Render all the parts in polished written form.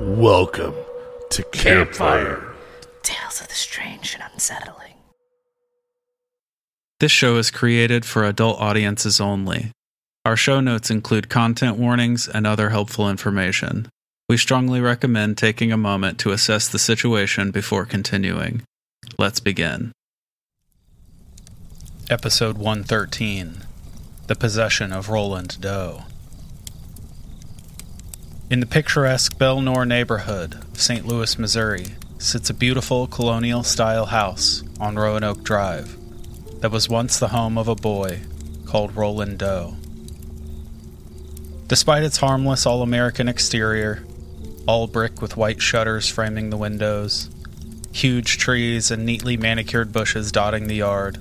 Welcome to Campfire: Tales of the Strange and Unsettling. This show is created for adult audiences only. Our show notes include content warnings and other helpful information. We strongly recommend taking a moment to assess the situation before continuing. Let's begin. Episode 113: The Possession of Roland Doe. In the picturesque Belnor neighborhood of St. Louis, Missouri, sits a beautiful colonial-style house on Roanoke Drive that was once the home of a boy called Roland Doe. Despite its harmless all-American exterior, all brick with white shutters framing the windows, huge trees and neatly manicured bushes dotting the yard,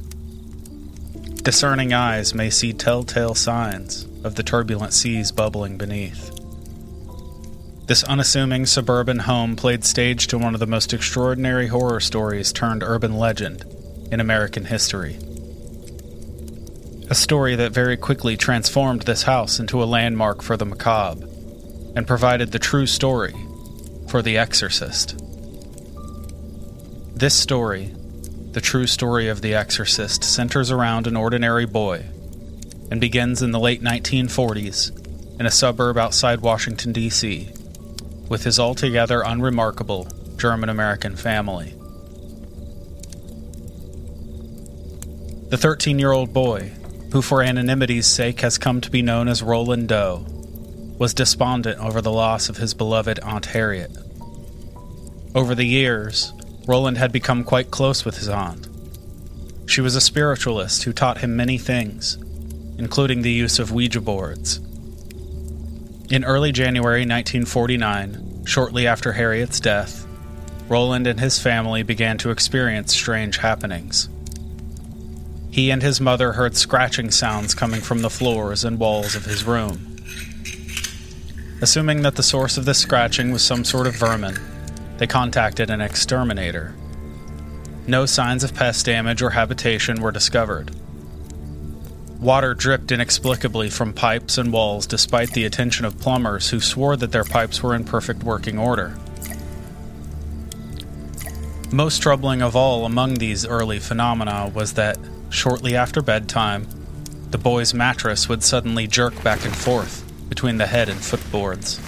discerning eyes may see telltale signs of the turbulent seas bubbling beneath. This unassuming suburban home played stage to one of the most extraordinary horror stories turned urban legend in American history. A story that very quickly transformed this house into a landmark for the macabre and provided the true story for The Exorcist. This story, the true story of The Exorcist, centers around an ordinary boy and begins in the late 1940s in a suburb outside Washington, D.C., with his altogether unremarkable German-American family. The 13-year-old boy, who for anonymity's sake has come to be known as Roland Doe, was despondent over the loss of his beloved Aunt Harriet. Over the years, Roland had become quite close with his aunt. She was a spiritualist who taught him many things, including the use of Ouija boards. In early January 1949, shortly after Harriet's death, Roland and his family began to experience strange happenings. He and his mother heard scratching sounds coming from the floors and walls of his room. Assuming that the source of this scratching was some sort of vermin, they contacted an exterminator. No signs of pest damage or habitation were discovered. Water dripped inexplicably from pipes and walls despite the attention of plumbers who swore that their pipes were in perfect working order. Most troubling of all among these early phenomena was that, shortly after bedtime, the boy's mattress would suddenly jerk back and forth between the head and footboards.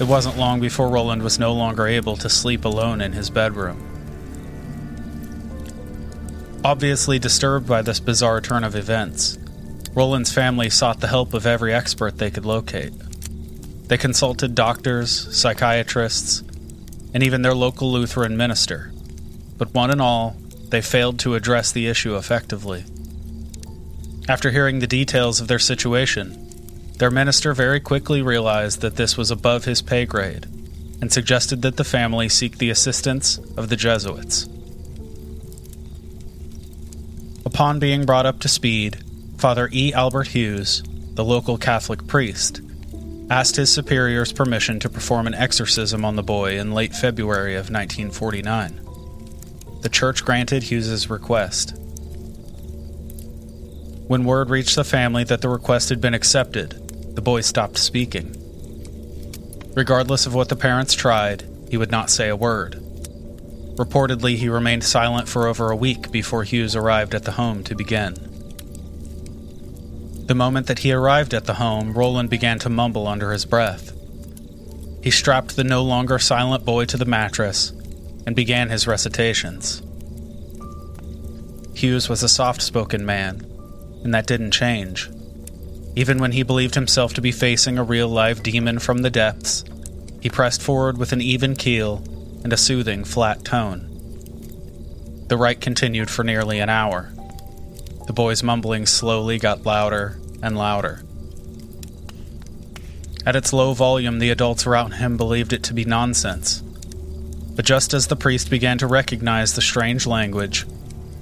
It wasn't long before Roland was no longer able to sleep alone in his bedroom. Obviously disturbed by this bizarre turn of events, Roland's family sought the help of every expert they could locate. They consulted doctors, psychiatrists, and even their local Lutheran minister, but one and all, they failed to address the issue effectively. After hearing the details of their situation, their minister very quickly realized that this was above his pay grade and suggested that the family seek the assistance of the Jesuits. Upon being brought up to speed, Father E. Albert Hughes, the local Catholic priest, asked his superior's permission to perform an exorcism on the boy in late February of 1949. The church granted Hughes's request. When word reached the family that the request had been accepted, the boy stopped speaking. Regardless of what the parents tried, he would not say a word. Reportedly, he remained silent for over a week before Hughes arrived at the home to begin. The moment that he arrived at the home, Roland began to mumble under his breath. He strapped the no longer silent boy to the mattress and began his recitations. Hughes was a soft-spoken man, and that didn't change. Even when he believed himself to be facing a real-life demon from the depths, he pressed forward with an even keel and a soothing, flat tone. The rite continued for nearly an hour. The boy's mumbling slowly got louder and louder. At its low volume, the adults around him believed it to be nonsense. But just as the priest began to recognize the strange language,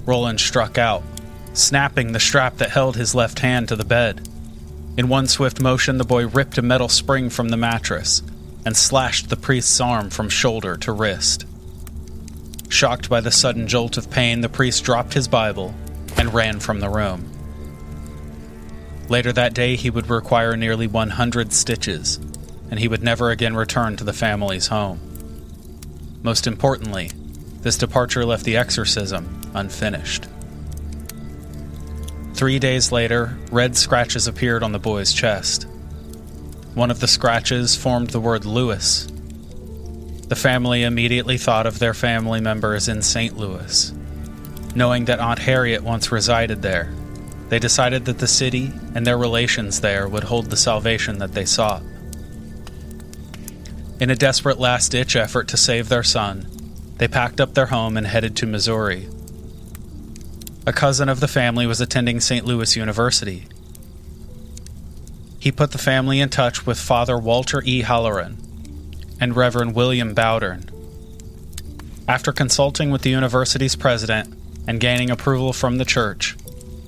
Roland struck out, snapping the strap that held his left hand to the bed. In one swift motion, the boy ripped a metal spring from the mattress and slashed the priest's arm from shoulder to wrist. Shocked by the sudden jolt of pain, the priest dropped his Bible and ran from the room. Later that day, he would require nearly 100 stitches, and he would never again return to the family's home. Most importantly, this departure left the exorcism unfinished. 3 days later, red scratches appeared on the boy's chest. One of the scratches formed the word Lewis. The family immediately thought of their family members in St. Louis. Knowing that Aunt Harriet once resided there, they decided that the city and their relations there would hold the salvation that they sought. In a desperate last-ditch effort to save their son, they packed up their home and headed to Missouri. A cousin of the family was attending St. Louis University. He put the family in touch with Father Walter E. Halloran and Reverend William Bowdern. After consulting with the university's president and gaining approval from the church,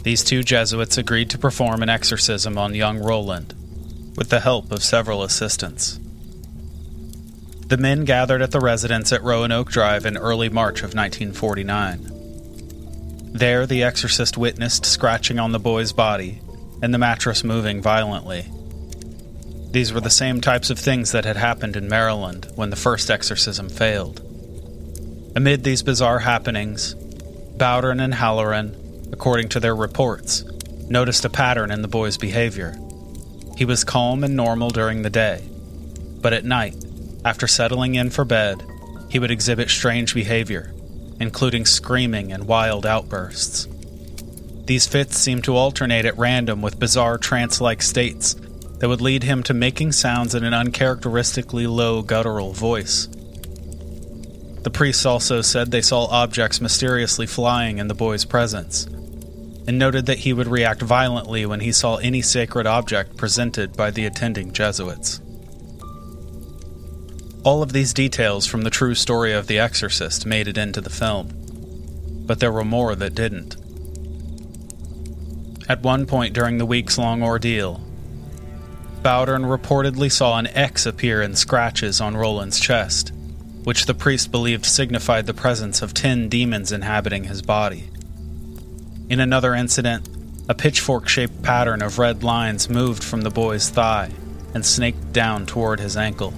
these two Jesuits agreed to perform an exorcism on young Roland, with the help of several assistants. The men gathered at the residence at Roanoke Drive in early March of 1949. There, the exorcist witnessed scratching on the boy's body and the mattress moving violently. These were the same types of things that had happened in Maryland when the first exorcism failed. Amid these bizarre happenings, Bowdern and Halloran, according to their reports, noticed a pattern in the boy's behavior. He was calm and normal during the day, but at night, after settling in for bed, he would exhibit strange behavior, including screaming and wild outbursts. These fits seemed to alternate at random with bizarre trance-like states that would lead him to making sounds in an uncharacteristically low, guttural voice. The priests also said they saw objects mysteriously flying in the boy's presence, and noted that he would react violently when he saw any sacred object presented by the attending Jesuits. All of these details from the true story of The Exorcist made it into the film, but there were more that didn't. At one point during the weeks-long ordeal, Bowdern reportedly saw an X appear in scratches on Roland's chest, which the priest believed signified the presence of 10 demons inhabiting his body. In another incident, a pitchfork-shaped pattern of red lines moved from the boy's thigh and snaked down toward his ankle.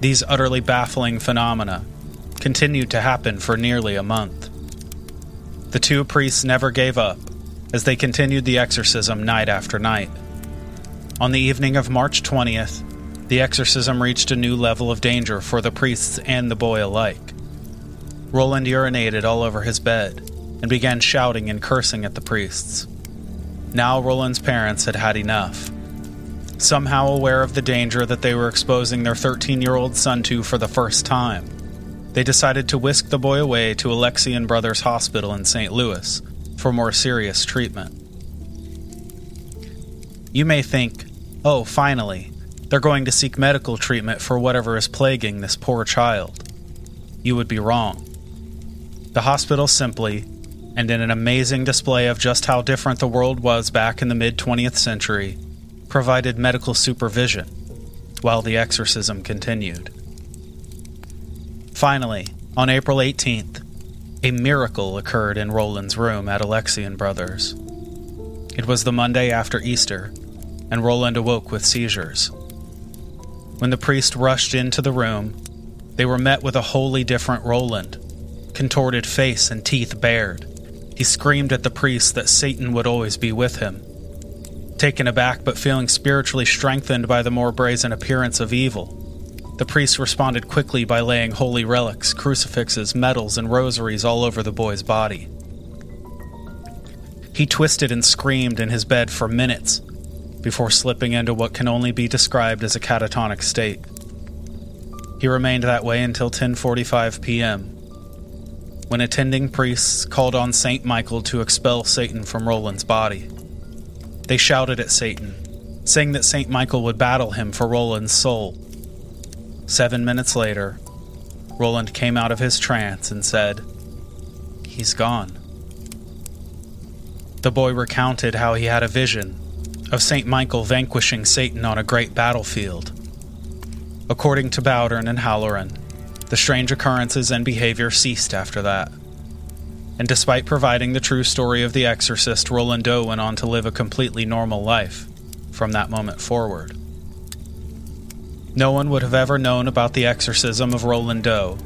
These utterly baffling phenomena continued to happen for nearly a month. The two priests never gave up, as they continued the exorcism night after night. On the evening of March 20th, the exorcism reached a new level of danger for the priests and the boy alike. Roland urinated all over his bed and began shouting and cursing at the priests. Now Roland's parents had had enough. Somehow aware of the danger that they were exposing their 13-year-old son to for the first time, they decided to whisk the boy away to Alexian Brothers Hospital in St. Louis for more serious treatment. You may think, oh, finally, they're going to seek medical treatment for whatever is plaguing this poor child. You would be wrong. The hospital simply, and in an amazing display of just how different the world was back in the mid-20th century, provided medical supervision while the exorcism continued. Finally, on April 18th, a miracle occurred in Roland's room at Alexian Brothers. It was the Monday after Easter, and Roland awoke with seizures. When the priest rushed into the room, they were met with a wholly different Roland, contorted face and teeth bared. He screamed at the priest that Satan would always be with him. Taken aback but feeling spiritually strengthened by the more brazen appearance of evil, the priest responded quickly by laying holy relics, crucifixes, medals, and rosaries all over the boy's body. He twisted and screamed in his bed for minutes before slipping into what can only be described as a catatonic state. He remained that way until 10:45 p.m. when attending priests called on St. Michael to expel Satan from Roland's body. They shouted at Satan, saying that St. Michael would battle him for Roland's soul. 7 minutes later, Roland came out of his trance and said, "He's gone." The boy recounted how he had a vision of St. Michael vanquishing Satan on a great battlefield. According to Bowdern and Halloran, the strange occurrences and behavior ceased after that. And despite providing the true story of The Exorcist, Roland Doe went on to live a completely normal life from that moment forward. No one would have ever known about the exorcism of Roland Doe,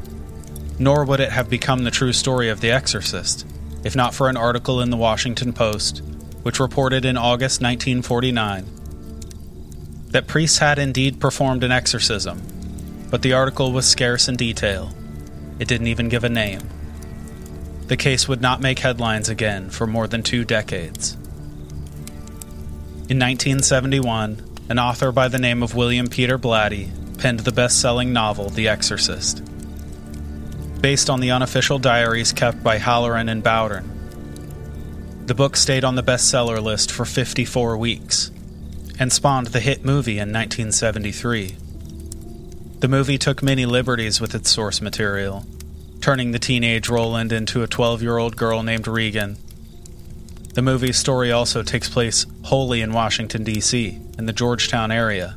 nor would it have become the true story of The Exorcist, if not for an article in the Washington Post, which reported in August 1949 that priests had indeed performed an exorcism, but the article was scarce in detail. It didn't even give a name. The case would not make headlines again for more than 2 decades. In 1971, an author by the name of William Peter Blatty penned the best-selling novel The Exorcist. Based on the unofficial diaries kept by Halloran and Bowdern, the book stayed on the bestseller list for 54 weeks and spawned the hit movie in 1973. The movie took many liberties with its source material, turning the teenage Roland into a 12-year-old girl named Regan. The movie's story also takes place wholly in Washington, D.C., in the Georgetown area,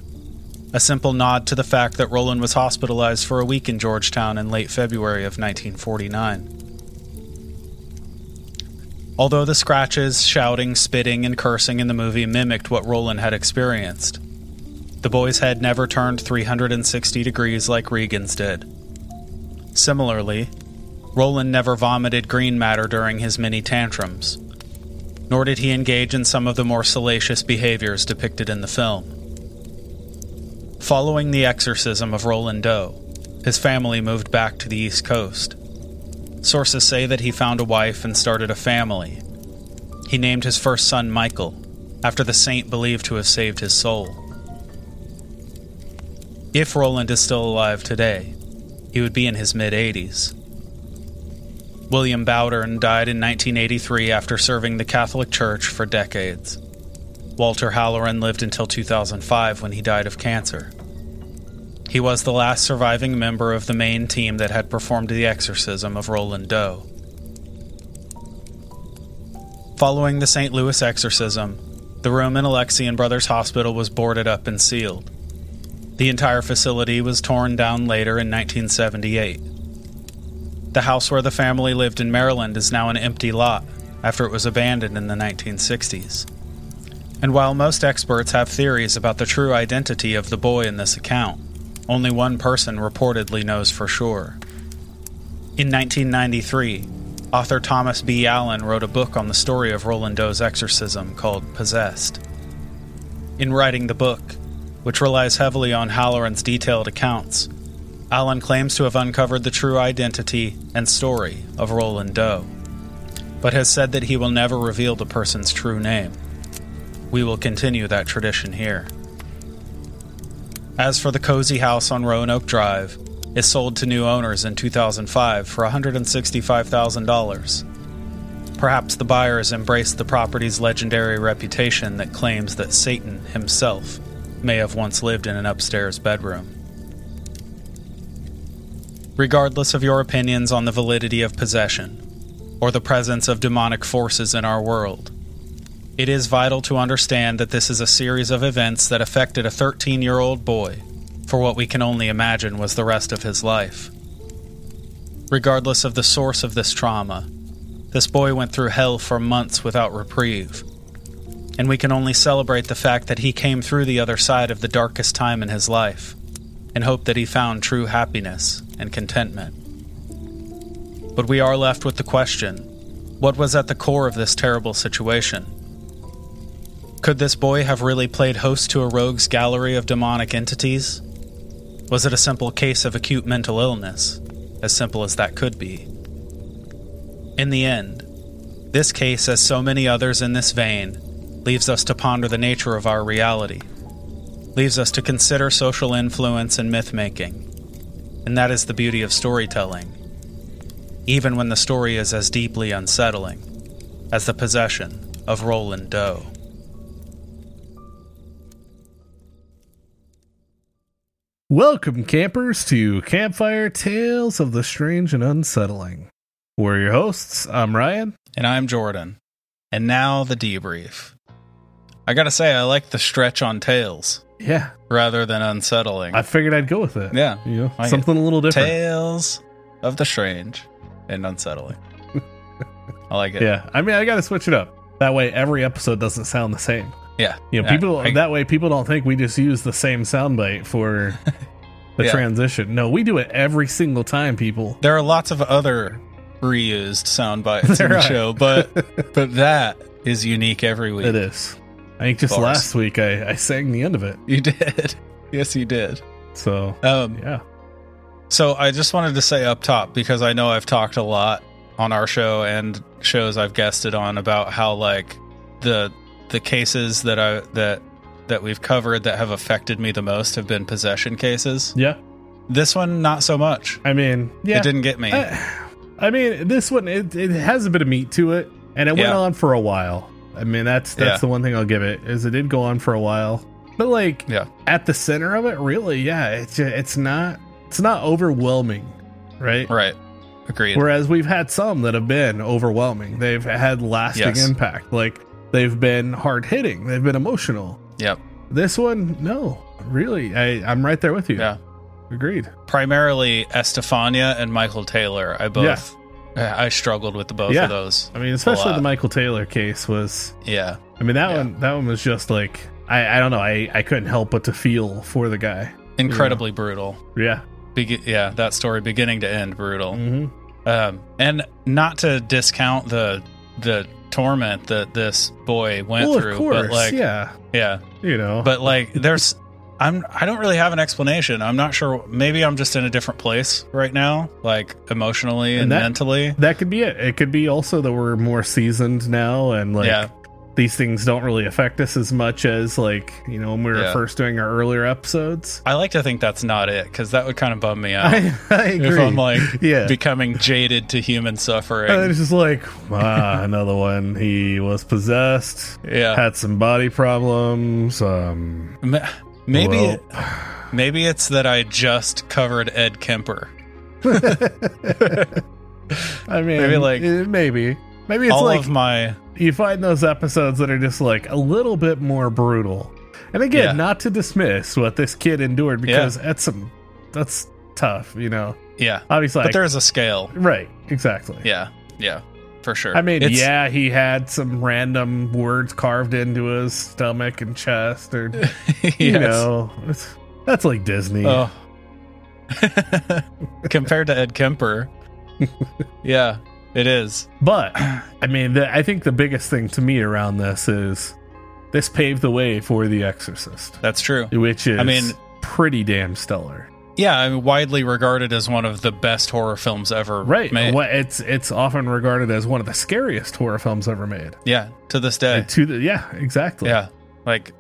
a simple nod to the fact that Roland was hospitalized for a week in Georgetown in late February of 1949. Although the scratches, shouting, spitting, and cursing in the movie mimicked what Roland had experienced, the boy's head never turned 360 degrees like Regan's did. Similarly, Roland never vomited green matter during his many tantrums, nor did he engage in some of the more salacious behaviors depicted in the film. Following the exorcism of Roland Doe, his family moved back to the East Coast. Sources say that he found a wife and started a family. He named his first son Michael, after the saint believed to have saved his soul. If Roland is still alive today, he would be in his mid-80s. William Bowdern died in 1983 after serving the Catholic Church for decades. Walter Halloran lived until 2005 when he died of cancer. He was the last surviving member of the main team that had performed the exorcism of Roland Doe. Following the St. Louis exorcism, the room in Alexian Brothers Hospital was boarded up and sealed. The entire facility was torn down later in 1978. The house where the family lived in Maryland is now an empty lot after it was abandoned in the 1960s. And while most experts have theories about the true identity of the boy in this account, only one person reportedly knows for sure. In 1993, author Thomas B. Allen wrote a book on the story of Roland Doe's exorcism called Possessed. In writing the book, which relies heavily on Halloran's detailed accounts, Allen claims to have uncovered the true identity and story of Roland Doe, but has said that he will never reveal the person's true name. We will continue that tradition here. As for the cozy house on Roanoke Drive, it sold to new owners in 2005 for $165,000. Perhaps the buyers embraced the property's legendary reputation that claims that Satan himself may have once lived in an upstairs bedroom. Regardless of your opinions on the validity of possession, or the presence of demonic forces in our world, it is vital to understand that this is a series of events that affected a 13-year-old boy for what we can only imagine was the rest of his life. Regardless of the source of this trauma, this boy went through hell for months without reprieve, and we can only celebrate the fact that he came through the other side of the darkest time in his life and hope that he found true happiness and contentment. But we are left with the question, what was at the core of this terrible situation? Could this boy have really played host to a rogue's gallery of demonic entities? Was it a simple case of acute mental illness, as simple as that could be? In the end, this case, as so many others in this vein, leaves us to ponder the nature of our reality, leaves us to consider social influence and myth-making, and that is the beauty of storytelling. even when the story is as deeply unsettling as the possession of Roland Doe. Welcome, campers, to Campfire: Tales of the Strange and Unsettling. We're your hosts. I'm Ryan. And I'm Jordan. And now the debrief. I gotta say, I like the stretch on Tales. Yeah. Rather than unsettling. I figured I'd go with it. Yeah. You know, something a little different. Tales of the Strange and Unsettling. I like it. Yeah. I mean, I gotta switch it up. That way every episode doesn't sound the same. Yeah. You know, people don't think we just use the same soundbite for the transition. No, we do it every single time, people. There are lots of other reused sound bites in the show, but that is unique every week. It is. I think just last week I sang the end of it. You did. Yes, you did. So, yeah. So I just wanted to say up top, because I know I've talked a lot on our show and shows I've guested on about how, like, the cases that we've covered that have affected me the most have been possession cases. Yeah. This one, not so much. I mean, yeah. It didn't get me. I mean, this one, it has a bit of meat to it, and it went on for a while. I mean, that's the one thing I'll give it, is it did go on for a while. But, like, at the center of it, really, it's not overwhelming, right? Right. Agreed. Whereas we've had some that have been overwhelming. They've had lasting impact. Like, they've been hard-hitting. They've been emotional. Yep. This one, no. Really, I'm right there with you. Yeah. Agreed. Primarily Estefania and Michael Taylor. I struggled with the both of those. I mean, especially the Michael Taylor case was. Yeah. I mean, that one was just like, I don't know. I couldn't help but to feel for the guy. Incredibly brutal. Yeah. That story, beginning to end, brutal. Mm-hmm. And not to discount the torment that this boy went through. Of course, but like, yeah. You know, but like, there's. I don't really have an explanation. I'm not sure. Maybe I'm just in a different place right now, like emotionally and mentally. That could be it. It could be also that we're more seasoned now, and like these things don't really affect us as much as, like, you know, when we were first doing our earlier episodes. I like to think that's not it, because that would kind of bum me out. I agree. If I'm like becoming jaded to human suffering. And it's just like, another one. He was possessed. Yeah, had some body problems. Maybe it's that I just covered Ed Kemper. I mean, maybe it's all like of my. You find those episodes that are just like a little bit more brutal. And again, not to dismiss what this kid endured, because that's tough, you know. Yeah, obviously, but there's a scale, right? Exactly. Yeah, for sure. I mean, he had some random words carved into his stomach and chest, or you know, that's like Disney. Oh. Compared to Ed Kemper, yeah, it is. But I mean, I think the biggest thing to me around this is this paved the way for The Exorcist. That's true. Which is, I mean, pretty damn stellar. Yeah, I mean, widely regarded as one of the best horror films ever made. It's often regarded as one of the scariest horror films ever made. Yeah, to this day. Exactly. Yeah, like,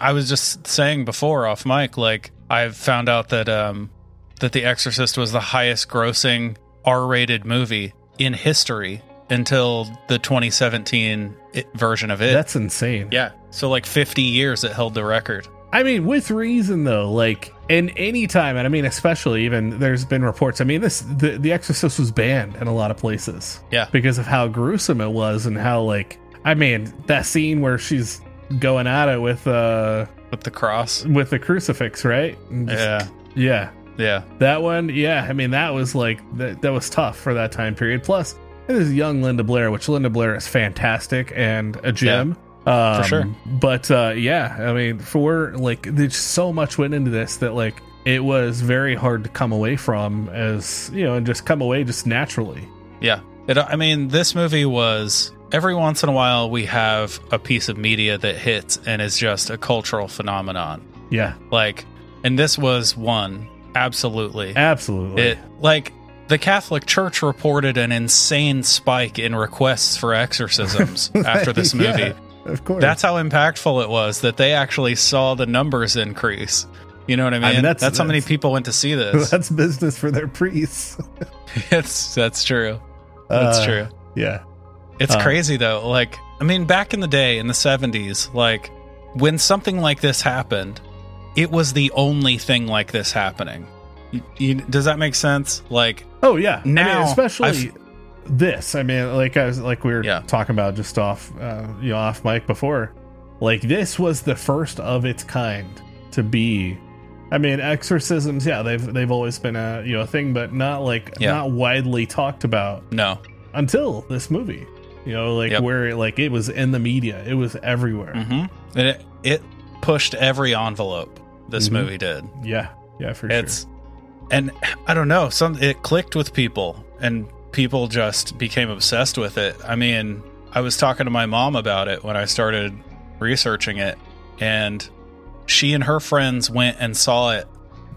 I was just saying before off mic, like, I've found out that The Exorcist was the highest-grossing R-rated movie in history until the 2017 version of it. That's insane. Yeah, so like 50 years it held the record. I mean, with reason, though, like, in any time, and I mean, especially even, there's been reports. I mean, The Exorcist was banned in a lot of places. Yeah. Because of how gruesome it was, and how, like, I mean, that scene where she's going at it with the cross. With the crucifix, right? Yeah. Yeah. That one, I mean, that was, like, that was tough for that time period. Plus, it is young Linda Blair, which Linda Blair is fantastic and a gem. Yeah. For sure. But I mean, for like, there's so much went into this that, like, it was very hard to come away from, as you know, and just come away just naturally. Yeah. I mean, this movie was, every once in a while we have a piece of media that hits and is just a cultural phenomenon. Yeah. Like, and this was one. Absolutely. It, like, the Catholic Church reported an insane spike in requests for exorcisms after this movie. Yeah. Of course. That's how impactful it was that they actually saw the numbers increase. You know what I mean? That's how many people went to see this. That's business for their priests. That's true. That's true. Yeah. It's crazy, though. Like, I mean, back in the day, in the 70s, like, when something like this happened, it was the only thing like this happening. Does that make sense? Like, oh, yeah. Now, I mean, especially this. I mean, like we were talking about just off, off mic before. Like, this was the first of its kind to be. I mean, exorcisms, yeah, they've always been a thing, but not like not widely talked about. No, until this movie, where like it was in the media, it was everywhere, mm-hmm. and it pushed every envelope. This mm-hmm. movie did, yeah, for sure. And I don't know, it clicked with people, and people just became obsessed with it. I mean, I was talking to my mom about it when I started researching it, and she and her friends went and saw it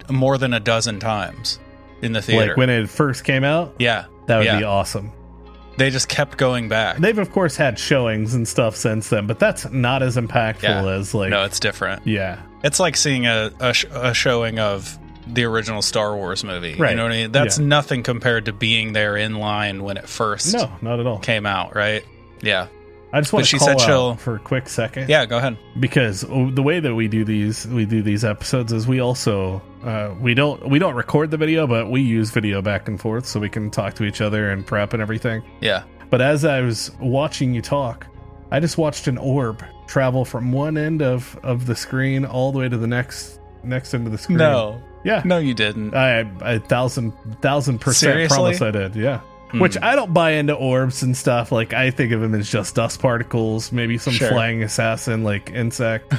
more than a dozen times in the theater. Like when it first came out? Yeah. That would be awesome. They just kept going back. They've, of course, had showings and stuff since then, but that's not as impactful as like... No, it's different. Yeah. It's like seeing a showing of the original Star Wars movie. Right. You know what I mean? That's nothing compared to being there in line when it first not at all. Came out, right? Yeah. I just want to call out for a quick second. Yeah, go ahead. Because the way that we do these episodes is we also we don't record the video, but we use video back and forth so we can talk to each other and prep and everything. Yeah. But as I was watching you talk, I just watched an orb travel from one end of the screen all the way to the next end of the screen. No. Yeah. No, you didn't. I 1,000% Seriously? Promise I did. Yeah. Which I don't buy into orbs and stuff. Like, I think of them as just dust particles, maybe some flying assassin, like insect.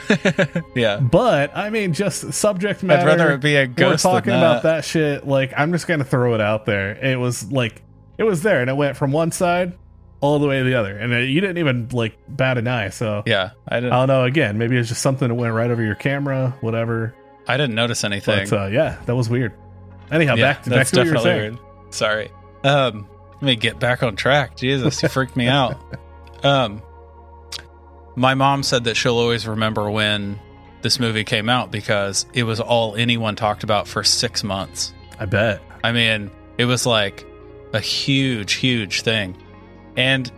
Yeah. But I mean, just subject matter. I'd rather it be a ghost. We're talking about that shit. Like, I'm just going to throw it out there. It was there, and it went from one side all the way to the other. And you didn't even like bat an eye. So yeah, I don't know. Again, maybe it's just something that went right over your camera, whatever. I didn't notice anything. But, yeah, that was weird. Anyhow, back to what you were saying. Weird. Sorry. Let me get back on track. Jesus, you freaked me out. My mom said that she'll always remember when this movie came out because it was all anyone talked about for 6 months. I bet. I mean, it was like a huge, huge thing. And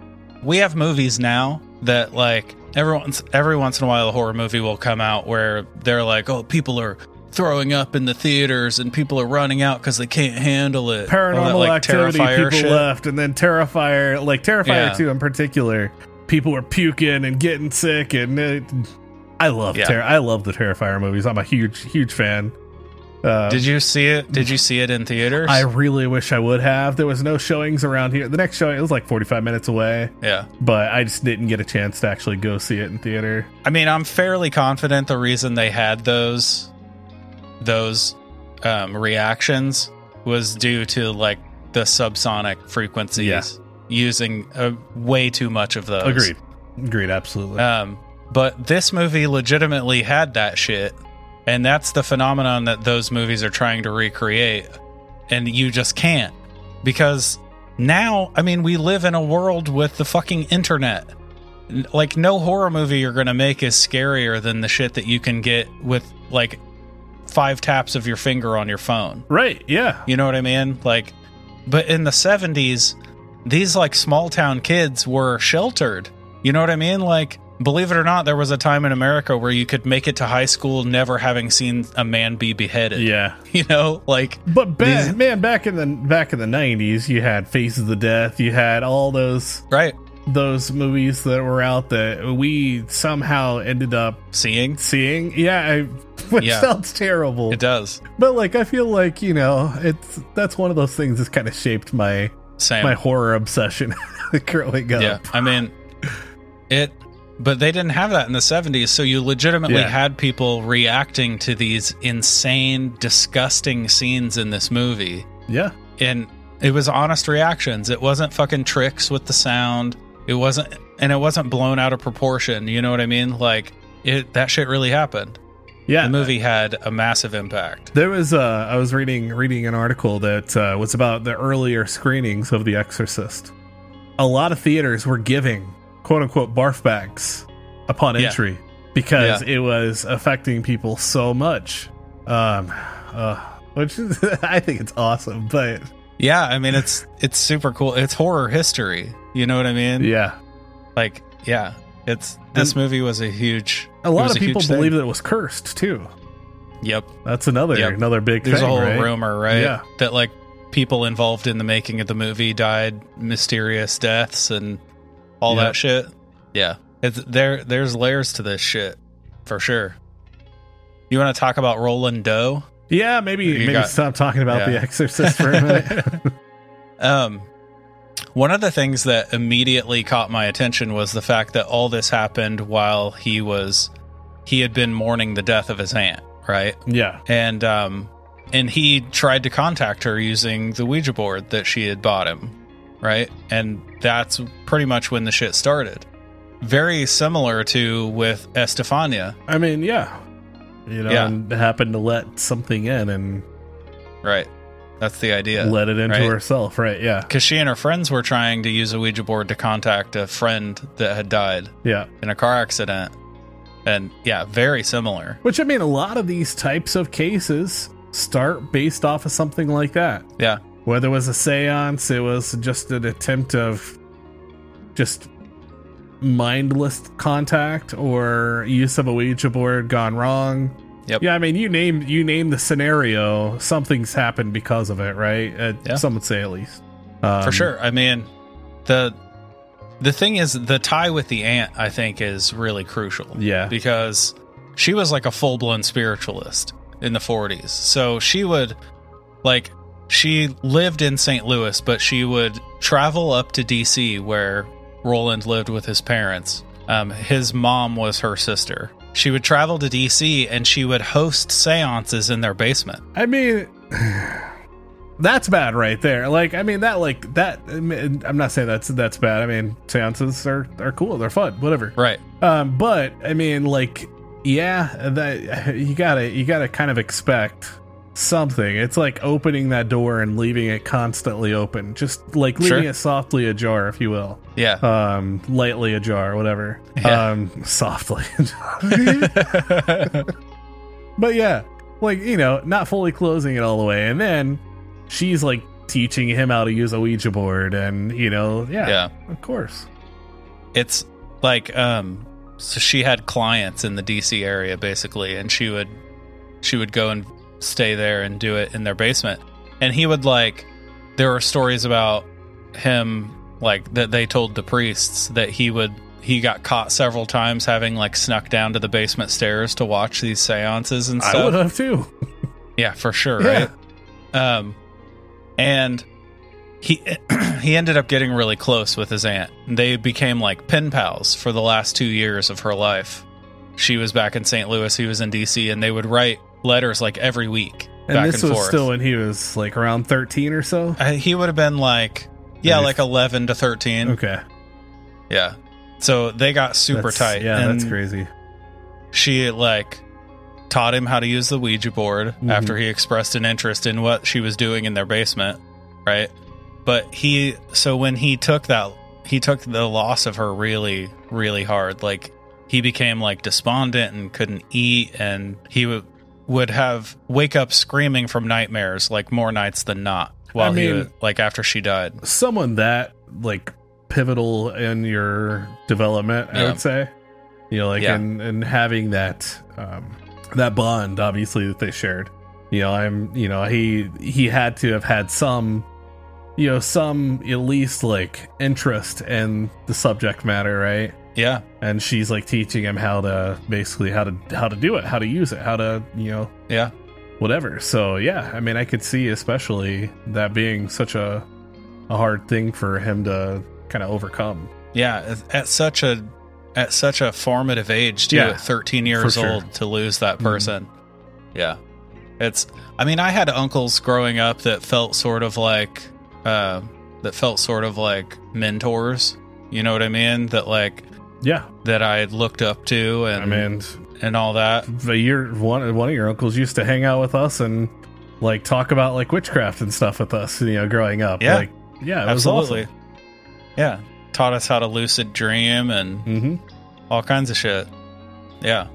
we have movies now that like every once in a while a horror movie will come out where they're like, oh, people are throwing up in the theaters and people are running out because they can't handle it. Paranormal activity, Terrifier people shit. Left, and then Terrifier, like Terrifier 2 in particular, people were puking and getting sick, and I love the Terrifier movies. I'm a huge fan. Did you see it in theaters? I really wish I would have. There was no showings around here. The next showing, it was like 45 minutes away. Yeah. But I just didn't get a chance to actually go see it in theater. I mean, I'm fairly confident the reason they had those reactions was due to like the subsonic frequencies using way too much of those. Agreed, absolutely. But this movie legitimately had that shit, and that's the phenomenon that those movies are trying to recreate, and you just can't, because now, I mean, we live in a world with the fucking internet. Like, no horror movie you're gonna make is scarier than the shit that you can get with like 5 taps of your finger on your phone. Right, yeah. You know what I mean? Like, but in the 70s, these like small town kids were sheltered. You know what I mean? Like, believe it or not, there was a time in America where you could make it to high school never having seen a man be beheaded. Yeah. You know, like, but back in the 90s, you had Faces of Death, you had all those those movies that were out that we somehow ended up seeing. Which sounds terrible. It does. But like, I feel like, that's one of those things that's kind of shaped my my horror obsession growing up. Yeah, I mean, but they didn't have that in the 70s, so you legitimately had people reacting to these insane, disgusting scenes in this movie. Yeah. And it was honest reactions. It wasn't fucking tricks with the sound. It wasn't blown out of proportion. You know what I mean? Like, that shit really happened. Yeah. The movie had a massive impact. There was, I was reading an article that was about the earlier screenings of The Exorcist. A lot of theaters were giving, quote unquote, barf bags upon entry because it was affecting people so much Which is, I think it's awesome, but yeah, I mean, it's super cool. It's horror history. You know what I mean? Yeah. Like, yeah, it's, this movie was a huge, a lot of people believe that it was cursed too. Yep. That's another big thing. There's a whole rumor, right? Yeah. That like people involved in the making of the movie died mysterious deaths and all that shit. Yeah. It's, there's layers to this shit for sure. You want to talk about Roland Doe? Yeah, maybe stop talking about The Exorcist for a minute. One of the things that immediately caught my attention was the fact that all this happened while he had been mourning the death of his aunt, right? Yeah. And he tried to contact her using the Ouija board that she had bought him, right? And that's pretty much when the shit started. Very similar to with Estefania. I mean, yeah. You know, and happened to let something in, and right, that's the idea. Let it into herself, right? Yeah, because she and her friends were trying to use a Ouija board to contact a friend that had died, in a car accident, and very similar. Which I mean, a lot of these types of cases start based off of something like that. Yeah, whether it was a seance, it was just an attempt of just mindless contact or use of a Ouija board gone wrong. Yep. Yeah, I mean, you name the scenario, something's happened because of it, right? Some would say, at least. For sure. I mean, the thing is, the tie with the aunt, I think, is really crucial. Yeah. Because she was like a full-blown spiritualist in the 40s. So she would, like, she lived in St. Louis, but she would travel up to D.C. where Roland lived with his parents. His mom was her sister. She would travel to DC and she would host seances in their basement. I mean, that's bad right there. Like, I mean, I'm not saying that's bad. I mean, seances are cool. They're fun, whatever. Right. But I mean, like, yeah, that you gotta kind of expect something. It's like opening that door and leaving it constantly open, just like leaving it softly ajar, if you will. Lightly ajar, whatever. Softly. But yeah, like, you know, not fully closing it all the way, and then she's like teaching him how to use a Ouija board, and you know, of course, it's like, so she had clients in the DC area basically, and she would go and stay there and do it in their basement. And he would, like, there were stories about him, like, that they told the priests that he got caught several times having, like, snuck down to the basement stairs to watch these seances and stuff. I would have too. Yeah, for sure. Yeah. Right. And he ended up getting really close with his aunt. They became like pen pals for the last 2 years of her life. She was back in St. Louis, he was in DC, and they would write letters like every week, and back this and was forth. Still when he was like around 13 or so. He would have been like, like 11 to 13. Okay, yeah. So they got super tight. Yeah, and that's crazy. She like taught him how to use the Ouija board after he expressed an interest in what she was doing in their basement, right? But when he took the loss of her really, really hard. Like, he became like despondent and couldn't eat, and he would have wake up screaming from nightmares, like, more nights than not, while after she died. Someone that like pivotal in your development, I would say, you know, like, and having that, that bond obviously that they shared, you know, he had to have had some, you know, some at least like interest in the subject matter. Right. Yeah. And she's like teaching him how to do it, how to use it, how to, you know, whatever. So yeah, I mean, I could see especially that being such a hard thing for him to kind of overcome. Yeah. At such a formative age too, at 13 years old, to lose that person. Mm-hmm. Yeah. I had uncles growing up that felt sort of like, mentors, you know what I mean? That like, that I looked up to, and I mean, and all that. One of your uncles used to hang out with us and like talk about like witchcraft and stuff with us, you know, growing up. Yeah, like, yeah, it absolutely. Was awesome. Yeah, taught us how to lucid dream and all kinds of shit. Yeah,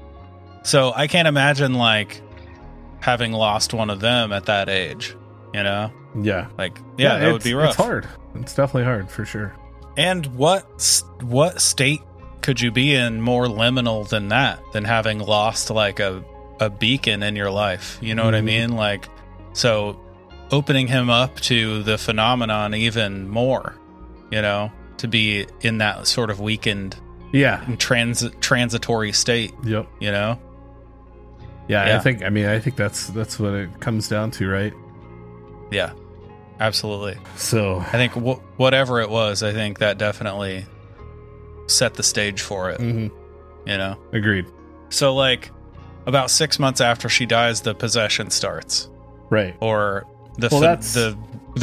so I can't imagine like having lost one of them at that age, you know? Yeah. Like, yeah, that would be rough. It's hard. It's definitely hard for sure. And what state could you be in more liminal than that, than having lost like a beacon in your life? You know what I mean? Like, so opening him up to the phenomenon even more, you know, to be in that sort of weakened, transitory state. Yep. You know? Yeah. I think that's what it comes down to, right? Yeah, absolutely. So I think whatever it was, I think that definitely set the stage for it. Mm-hmm. You know? Agreed. So like about 6 months after she dies, the possession starts. Right. Or the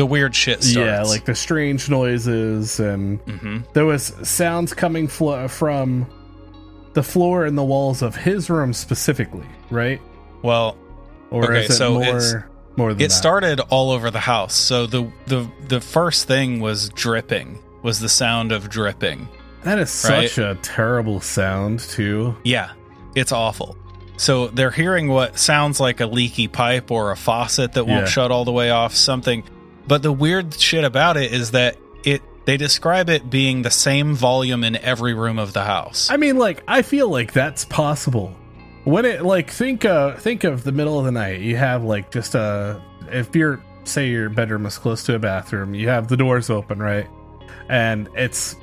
weird shit starts. Yeah, like the strange noises, and there was sounds coming from the floor and the walls of his room specifically, right? Well, or okay, it started all over the house. So the first thing was the sound of dripping. That is such a terrible sound too. Yeah, it's awful. So they're hearing what sounds like a leaky pipe or a faucet that won't shut all the way off, something. But the weird shit about it is that they describe it being the same volume in every room of the house. I mean, like, I feel like that's possible. When it, like, think of the middle of the night, you have like just if you're, say your bedroom is close to a bathroom, you have the doors open, right? And it's,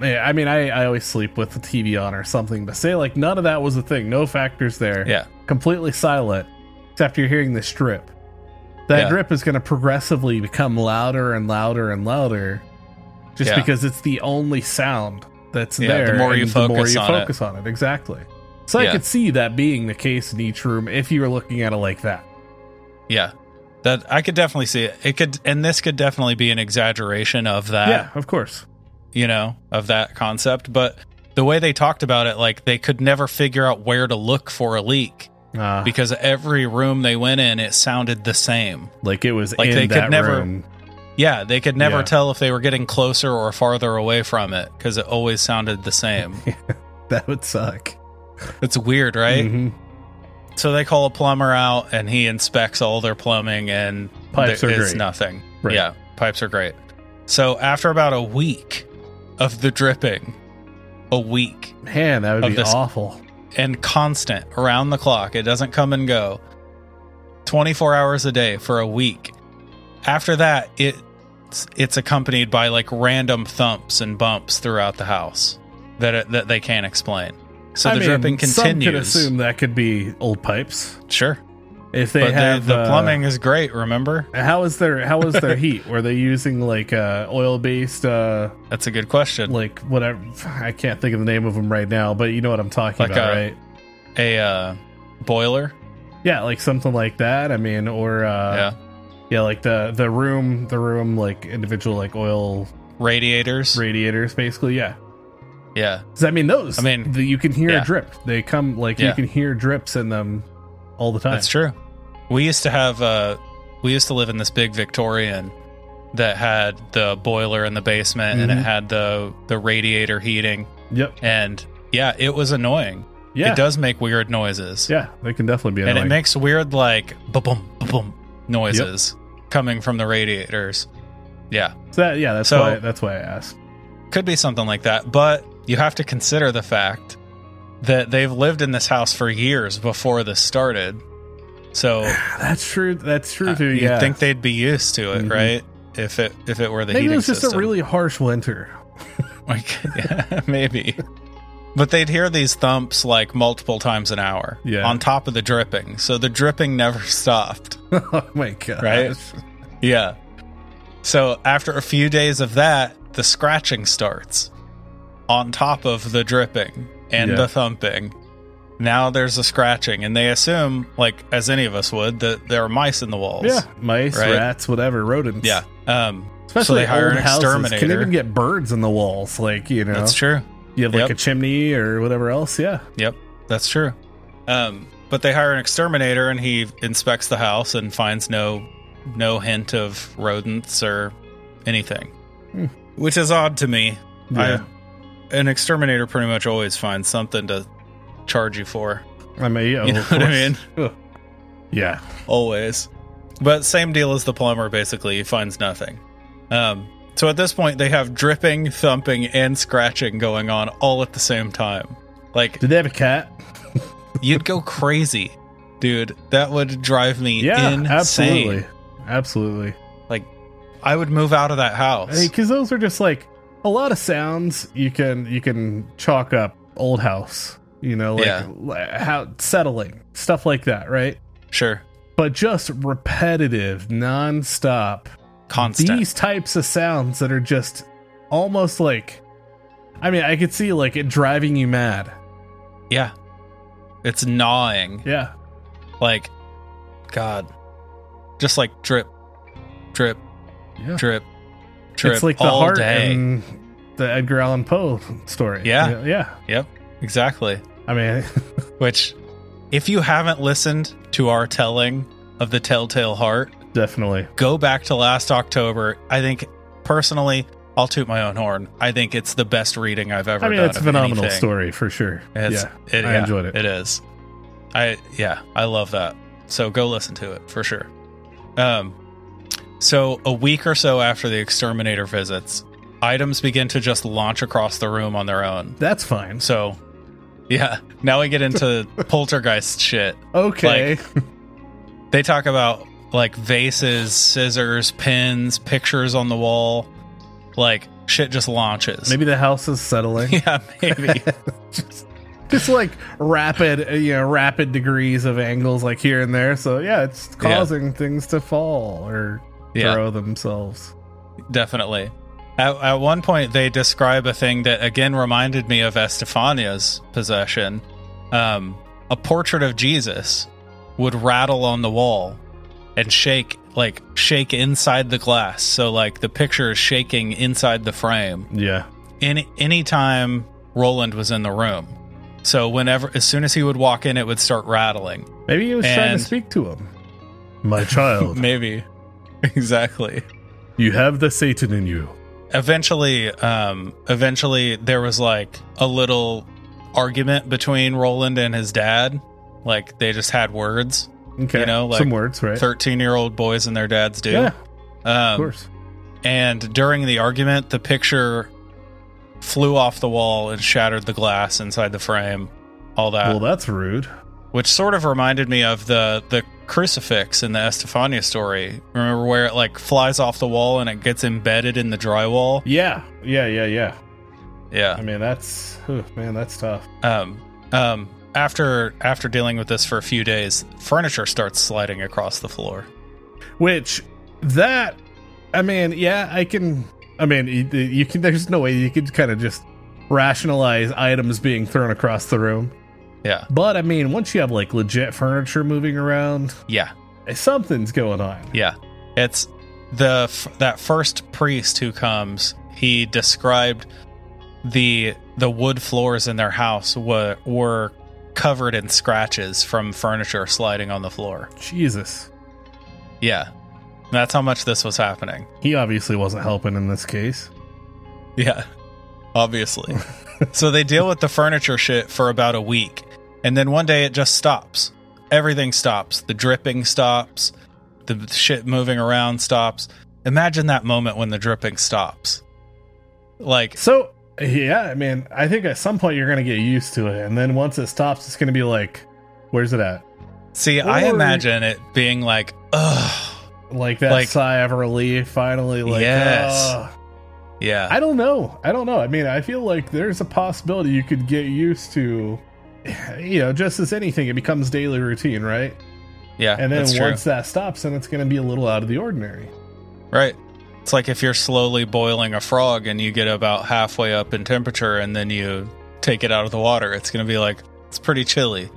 I mean, I always sleep with the TV on or something, but say like none of that was a thing, no factors there, completely silent, except you're hearing this drip. That drip is going to progressively become louder and louder and louder, just because it's the only sound that's there. The more you focus on it, exactly. So I could see that being the case in each room if you were looking at it like that. Yeah, that I could definitely see it. It could, and this could definitely be an exaggeration of that. Yeah, of course. You know, of that concept, but the way they talked about it, like they could never figure out where to look for a leak because every room they went in, it sounded the same. Like it was like in that room. Yeah, they could never tell if they were getting closer or farther away from it because it always sounded the same. That would suck. It's weird, right? Mm-hmm. So they call a plumber out, and he inspects all their plumbing, and pipes are great. Nothing. Right. Yeah, pipes are great. So after about a week of the dripping, man, that would be awful and constant around the clock. It doesn't come and go. 24 hours a day for a week. After that, it's accompanied by like random thumps and bumps throughout the house that they can't explain. So the dripping continues. Some could assume that could be old pipes. Sure, if they have the plumbing is great. Remember, how is their heat? Were they using like oil based? That's a good question. Like whatever, I can't think of the name of them right now, but you know what I'm talking about, right? A boiler. Yeah, like something like that. I mean, or yeah, like the room like individual like oil radiators basically. Yeah. Yeah, because you can hear a drip. They come like you can hear drips in them all the time. That's true. We used to have live in this big Victorian that had the boiler in the basement, and it had the radiator heating. Yep. And it was annoying. Yeah, it does make weird noises. Yeah, they can definitely be annoying. And it makes weird like ba-boom, ba-boom noises coming from the radiators. Yeah. So that's why I asked. Could be something like that, but you have to consider the fact that they've lived in this house for years before this started. So that's true. You'd think they'd be used to it, right? If it were the heating system. Maybe it was just a really harsh winter. Maybe. But they'd hear these thumps like multiple times an hour on top of the dripping. So the dripping never stopped. Oh my god. Right? Yeah. So after a few days of that, the scratching starts on top of the dripping and the thumping. Now there's a scratching, and they assume, like as any of us would, that there are mice in the walls. Yeah, mice, rats, whatever, rodents. Yeah, especially so they hire an exterminator. Can even get birds in the walls, like you know. That's true. You have like a chimney or whatever else. Yeah. Yep, that's true. But they hire an exterminator, and he inspects the house and finds no hint of rodents or anything. Hmm. Which is odd to me. Yeah. An exterminator pretty much always finds something to charge you for. I mean, yeah, you know what I mean? Yeah. Always. But same deal as the plumber, basically. He finds nothing. So at this point, they have dripping, thumping, and scratching going on all at the same time. Like, did they have a cat? You'd go crazy, dude. That would drive me insane. Absolutely. Like, I would move out of that house. Because those are just like a lot of sounds you can chalk up old house, you know, like how settling stuff like that, right? Sure. But just repetitive, nonstop, constant. These types of sounds that are just almost like, I mean, I could see like it driving you mad. Yeah. It's gnawing. Yeah. Like, God. Just like drip, drip, drip, drip. It's like the heart in the Edgar Allan Poe story. Yeah. Yeah. Yep. Exactly. I mean, which, if you haven't listened to our telling of the Telltale Heart, definitely go back to last October. I think, personally, I'll toot my own horn. I think it's the best reading I've ever done. I mean, it's a phenomenal story for sure. I enjoyed it. It is. I love that. So go listen to it for sure. So a week or so after the exterminator visits, items begin to just launch across the room on their own. That's fine. So yeah, now we get into poltergeist shit. Okay. Like, they talk about like vases, scissors, pins, pictures on the wall. Like, shit just launches. Maybe the house is settling. Yeah, maybe. just like rapid degrees of angles, like here and there. So yeah, it's causing things to fall or throw themselves. Definitely. At one point, they describe a thing that again reminded me of Estefania's possession. A portrait of Jesus would rattle on the wall and shake inside the glass. So like the picture is shaking inside the frame. Yeah. Any time Roland was in the room. So as soon as he would walk in, it would start rattling. Maybe he was trying to speak to him. My child. Maybe. Exactly. You have the Satan in you. Eventually there was like a little argument between Roland and his dad. Like they just had words. Okay. You know, like some words, right? 13-year-old boys and their dads do. Yeah, of course. And during the argument, the picture flew off the wall and shattered the glass inside the frame. All that. Well, that's rude. Which sort of reminded me of the crucifix in the Estefania story. Remember where it like flies off the wall and it gets embedded in the drywall? Yeah. I mean, that's tough. After dealing with this for a few days, furniture starts sliding across the floor. There's no way you could kind of just rationalize items being thrown across the room. Yeah. But I mean, once you have like legit furniture moving around, something's going on. Yeah. It's that first priest who comes, he described the wood floors in their house were covered in scratches from furniture sliding on the floor. Jesus. Yeah. That's how much this was happening. He obviously wasn't helping in this case. Yeah. Obviously. So they deal with the furniture shit for about a week. And then one day it just stops. Everything stops. The dripping stops. The shit moving around stops. Imagine that moment when the dripping stops. Like, so yeah, I mean, I think at some point you're going to get used to it. And then once it stops, it's going to be like, where's it at? See, or I imagine it being like, ugh. Like that, like, sigh of relief, finally. Like, yes. Yeah. I don't know. I mean, I feel like there's a possibility you could get used to, you know, just as anything, it becomes daily routine, right? Yeah. And then once that stops, then it's going to be a little out of the ordinary. Right. It's like if you're slowly boiling a frog and you get about halfway up in temperature and then you take it out of the water. It's going to be like, it's pretty chilly.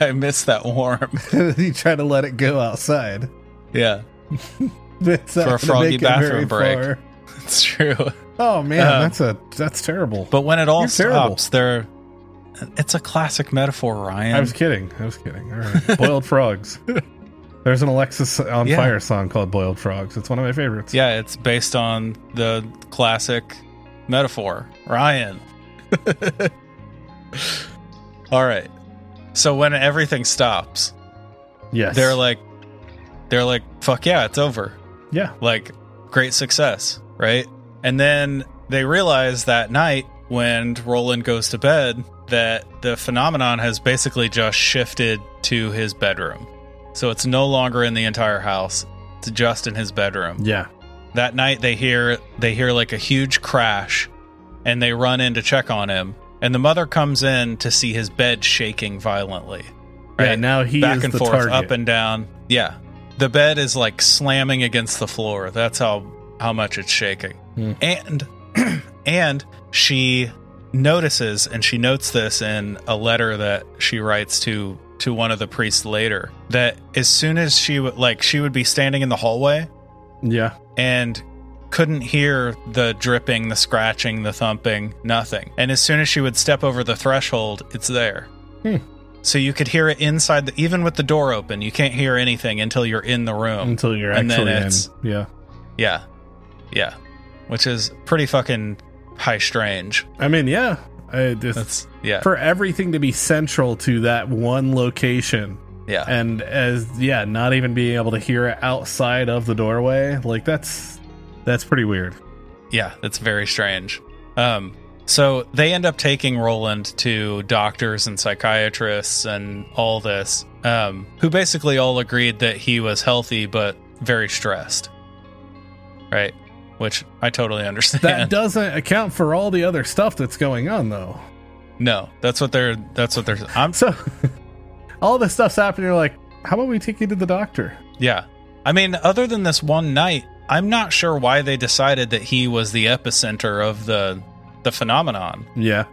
I miss that warm. You try to let it go outside. Yeah. For a froggy bathroom break. It's true. Oh, man, that's terrible. But when it all stops, it's a classic metaphor, Ryan. I was kidding. All right. Boiled frogs. There's an Alexis on Fire song called Boiled Frogs. It's one of my favorites. Yeah, it's based on the classic metaphor. Ryan. All right. So when everything stops, Yes. They're like, fuck yeah, it's over. Yeah. Like, great success, right? And then they realize that night when Roland goes to bed that the phenomenon has basically just shifted to his bedroom. So it's no longer in the entire house. It's just in his bedroom. Yeah. That night they hear like a huge crash and they run in to check on him. And the mother comes in to see his bed shaking violently. Right? Yeah, now he back is and the forth, target. Up and down. Yeah. The bed is like slamming against the floor. That's how much it's shaking. Mm. And she notices, and she notes this in a letter that she writes to one of the priests later, that as soon as she would be standing in the hallway. Yeah. And couldn't hear the dripping, the scratching, the thumping, nothing. And as soon as she would step over the threshold, it's there. Hmm. So you could hear it inside, even with the door open, you can't hear anything until you're in the room. Until you're actually in. Yeah. Yeah. Yeah. Which is pretty fucking high strange. I mean, yeah. For everything to be central to that one location. Yeah. And not even being able to hear it outside of the doorway, like that's pretty weird. Yeah, that's very strange. So they end up taking Roland to doctors and psychiatrists and all this, who basically all agreed that he was healthy but very stressed. Right? Which I totally understand. That doesn't account for all the other stuff that's going on though. No, that's what they're I'm so all this stuff's happening, you're like, how about we take you to the doctor? Yeah. I mean, other than this one night, I'm not sure why they decided that he was the epicenter of the phenomenon. Yeah.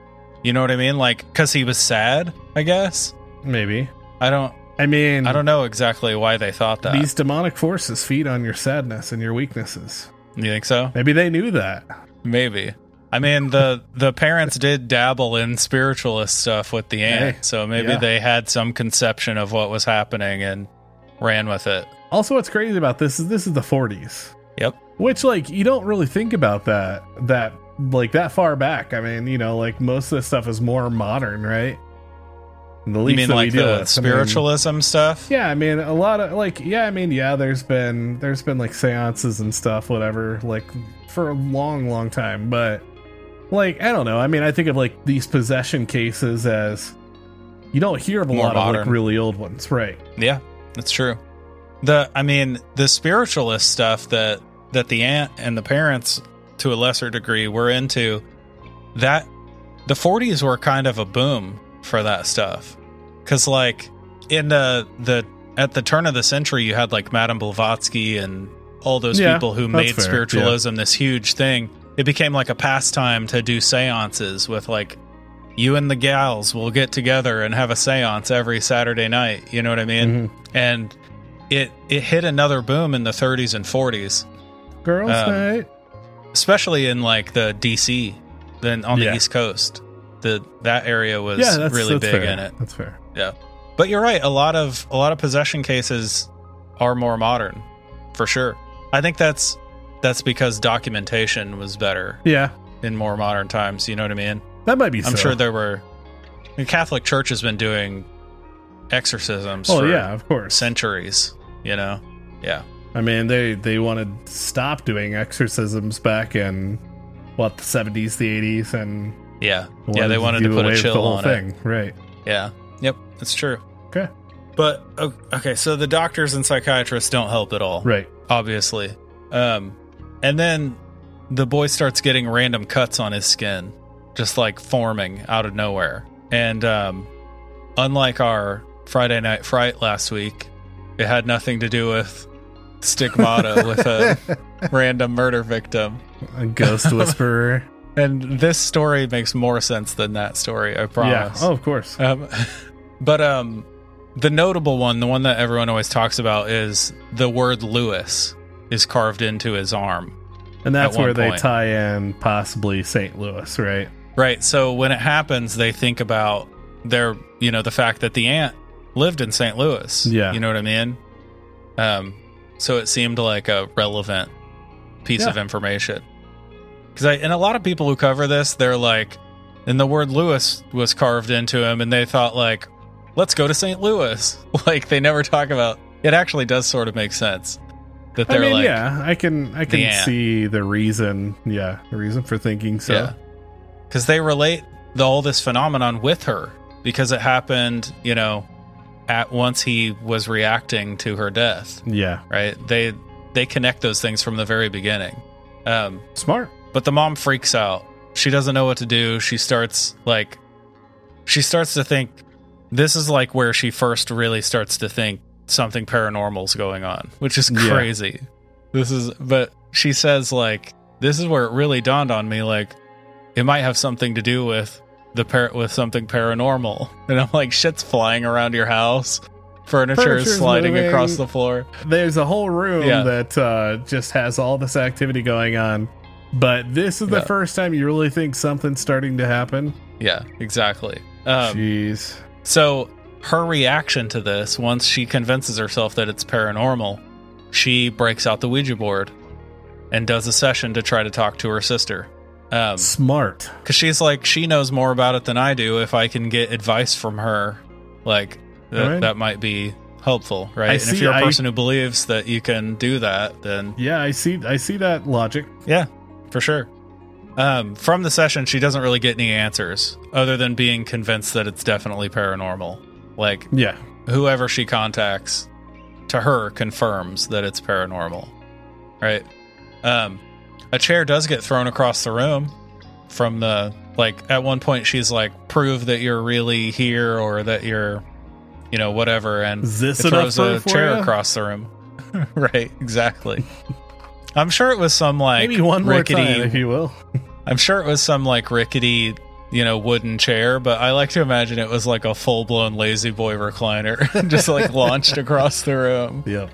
You know what I mean? Like, because he was sad, I guess? Maybe. I don't know exactly why they thought that. These demonic forces feed on your sadness and your weaknesses. You think so? Maybe they knew that. Maybe. I mean, the parents did dabble in spiritualist stuff with the aunt, so maybe they had some conception of what was happening and ran with it. Also, what's crazy about this is the 40s. Yep. Which, like, you don't really think about that, like, that far back. I mean, you know, like, most of this stuff is more modern, right? The least you mean, like, the spiritualism stuff? Yeah, I mean, a lot of, like, there's been, like, seances and stuff, whatever, like, for a long, long time, but... Like, I don't know. I mean, I think of, like, these possession cases as you don't hear of a lot of, like, really old ones, right? Yeah, that's true. The spiritualist stuff that the aunt and the parents, to a lesser degree, were into, that the 40s were kind of a boom for that stuff. Because, like, in the at the turn of the century, you had, like, Madame Blavatsky and all those people who made spiritualism this huge thing. It became like a pastime to do seances with, like, you and the gals will get together and have a seance every Saturday night. You know what I mean? Mm-hmm. And it hit another boom in the 30s and 40s. Girls' night. Especially in, like, the D.C., then on the East Coast. That area was really big in it. That's fair. Yeah. But you're right. A lot of possession cases are more modern, for sure. I think that's because documentation was better. Yeah. In more modern times, you know what I mean? That might be so. I'm sure there were... The Catholic Church has been doing exorcisms for of course. Centuries, you know? Yeah. I mean, they wanted to stop doing exorcisms back in, the 70s, the 80s, and... Yeah. Yeah, they wanted to put a chill on it. Right. Yeah. Yep, that's true. Okay. But, okay, so the doctors and psychiatrists don't help at all. Right. Obviously. And then the boy starts getting random cuts on his skin, just like forming out of nowhere. And unlike our Friday Night Fright last week, it had nothing to do with stigmata with a random murder victim. A ghost whisperer. And this story makes more sense than that story, I promise. Yeah. Oh, of course. But the notable one, the one that everyone always talks about, is the word Lewis is carved into his arm. And that's where they tie in possibly St. Louis, right? Right. So when it happens, they think about the fact that the aunt lived in St. Louis. Yeah. You know what I mean? So it seemed like a relevant piece of information. Because and a lot of people who cover this, they're like, and the word Lewis was carved into him, and they thought, like, let's go to St. Louis. Like, they never talk about... It actually does sort of make sense that they're yeah, I can see the reason. Yeah, the reason for thinking so. Yeah. Because they relate all this phenomenon with her, because it happened, you know, at once he was reacting to her death. Yeah. Right? They connect those things from the very beginning. Smart. But the mom freaks out. She doesn't know what to do. She starts to think, this is like where she first really starts to think something paranormal's going on, which is crazy. Yeah. But she says, like, this is where it really dawned on me, like, it might have something to do with something paranormal. And I'm like, shit's flying around your house. Furniture is sliding moving across the floor. There's a whole room that just has all this activity going on. But this is the first time you really think something's starting to happen. Yeah, exactly. Jeez. So her reaction to this, once she convinces herself that it's paranormal, she breaks out the Ouija board and does a session to try to talk to her sister. Smart. Because she's like, she knows more about it than I do. If I can get advice from her, like, that might be helpful, right? And if you're a person who believes that you can do that, then... Yeah, I see that logic. Yeah, for sure. From the session, she doesn't really get any answers, other than being convinced that it's definitely paranormal. Like, whoever she contacts, to her, confirms that it's paranormal, right? A chair does get thrown across the room from the, like, at one point she's like, prove that you're really here, or that you're, you know, whatever, and throws a chair across the room. Right, exactly. I'm sure it was some, like, maybe one rickety, more time, if you will. I'm sure it was some, like, rickety, you know, wooden chair, but I like to imagine it was like a full-blown Lazy Boy recliner, just like launched across the room. Yeah.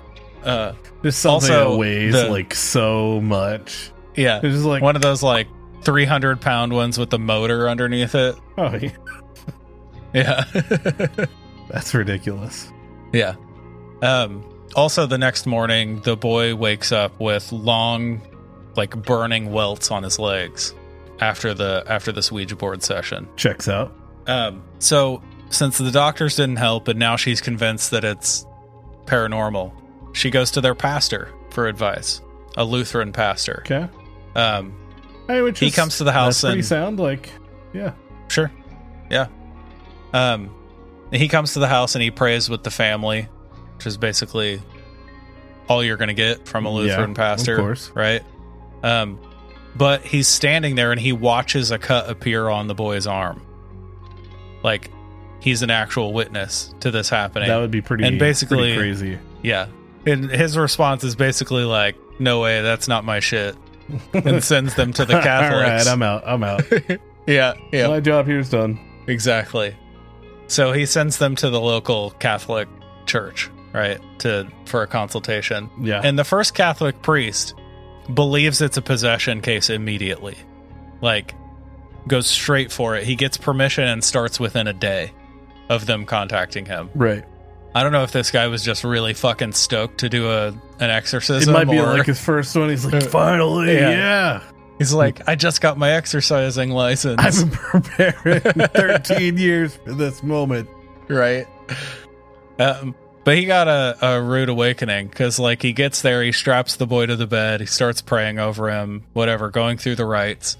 There's something that weighs like so much. Yeah, it's like one of those like 300-pound ones with the motor underneath it. Oh yeah, yeah, that's ridiculous. Yeah. Also, the next morning, the boy wakes up with long, like, burning welts on his legs after this Ouija board session. Checks out. So since the doctors didn't help, and now she's convinced that it's paranormal, she goes to their pastor for advice. A Lutheran pastor. Okay. He comes to the house. That's pretty sound like, yeah. Sure. Yeah. He comes to the house and he prays with the family, which is basically all you're going to get from a Lutheran pastor. Of course. Right? But he's standing there and he watches a cut appear on the boy's arm. Like, he's an actual witness to this happening. That would be pretty crazy. Yeah. And his response is basically like, no way, that's not my shit, and sends them to the Catholics. All right, I'm out. yeah. My job here's done. Exactly. So he sends them to the local Catholic church, right, for a consultation. Yeah. And the first Catholic priest believes it's a possession case immediately. Like, goes straight for it. He gets permission and starts within a day of them contacting him. Right. I don't know if this guy was just really fucking stoked to do an exorcism. It might be like his first one. He's like, finally, yeah. He's like, I just got my exercising license. I've been preparing 13 years for this moment. Right. But he got a rude awakening, because, like, he gets there, he straps the boy to the bed, he starts praying over him, whatever, going through the rites.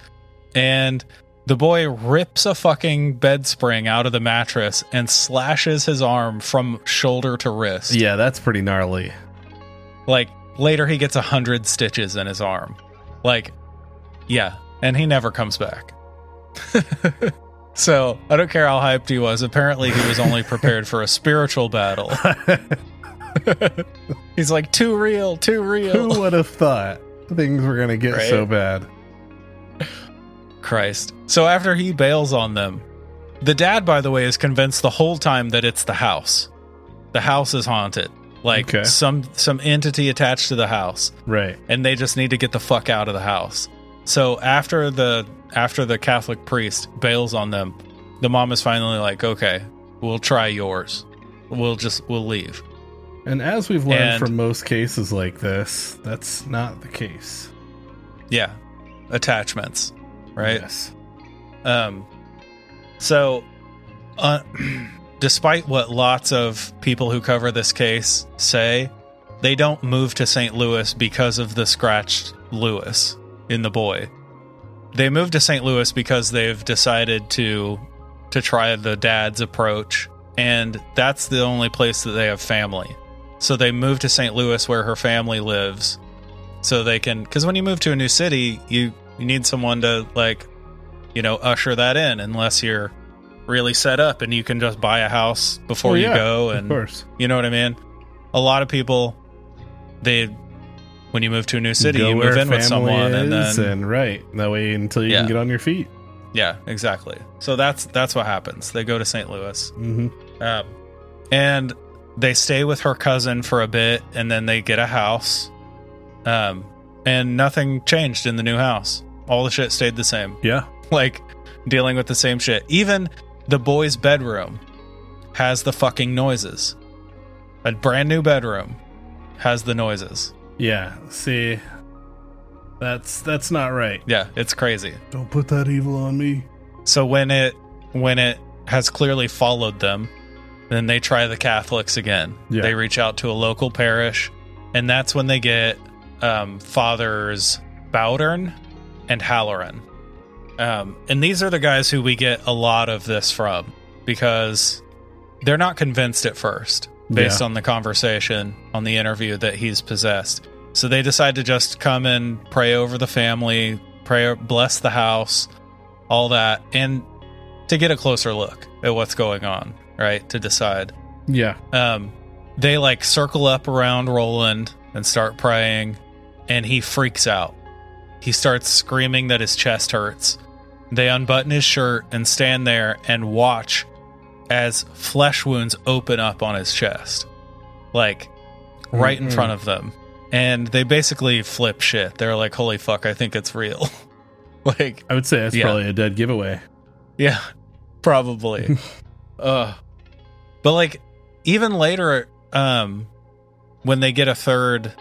And the boy rips a fucking bed spring out of the mattress and slashes his arm from shoulder to wrist. Yeah, that's pretty gnarly. Like, later he gets 100 stitches in his arm. Like, yeah, and he never comes back. So, I don't care how hyped he was, apparently he was only prepared for a spiritual battle. He's like, too real. Who would have thought things were going to get so bad? Christ. So after he bails on them, the dad, by the way, is convinced the whole time that it's the house. The house is haunted. Like, some entity attached to the house. Right. And they just need to get the fuck out of the house. So after the Catholic priest bails on them, the mom is finally like, okay, we'll try yours. We'll leave. And as we've learned from most cases like this, that's not the case. Yeah. Attachments. Right. Yes. So despite what lots of people who cover this case say, they don't move to St. Louis because of the scratched Louis in the boy. They moved to St. Louis because they've decided to try the dad's approach, and that's the only place that they have family. So they moved to St. Louis where her family lives, so they can, because when you move to a new city, you need someone to, like, you know, usher that in, unless you're really set up and you can just buy a house before you go. And of course, you know what I mean? A lot of people, when you move to a new city, you move in with someone and right. That way until you can get on your feet. Yeah, exactly. So that's what happens. They go to St. Louis. Mm-hmm. And they stay with her cousin for a bit, and then they get a house. And nothing changed in the new house. All the shit stayed the same. Yeah. Like, dealing with the same shit. Even the boy's bedroom has the fucking noises. A brand new bedroom has the noises. Yeah, see, that's not right. Yeah, it's crazy. Don't put that evil on me. So when it has clearly followed them, then they try the Catholics again. Yeah. They reach out to a local parish, and that's when they get Fathers Bowdern and Halloran. And these are the guys who we get a lot of this from, because they're not convinced at first based on the conversation on the interview that he's possessed. So they decide to just come and pray over the family, bless the house, all that, and to get a closer look at what's going on, right? To decide. Yeah. They like circle up around Roland and start praying, and he freaks out. He starts screaming that his chest hurts. They unbutton his shirt and stand there and watch as flesh wounds open up on his chest, like right in front of them. And they basically flip shit. They're like, holy fuck, I think it's real. Like, I would say that's probably a dead giveaway. Yeah, probably. But like, even later, when they get a third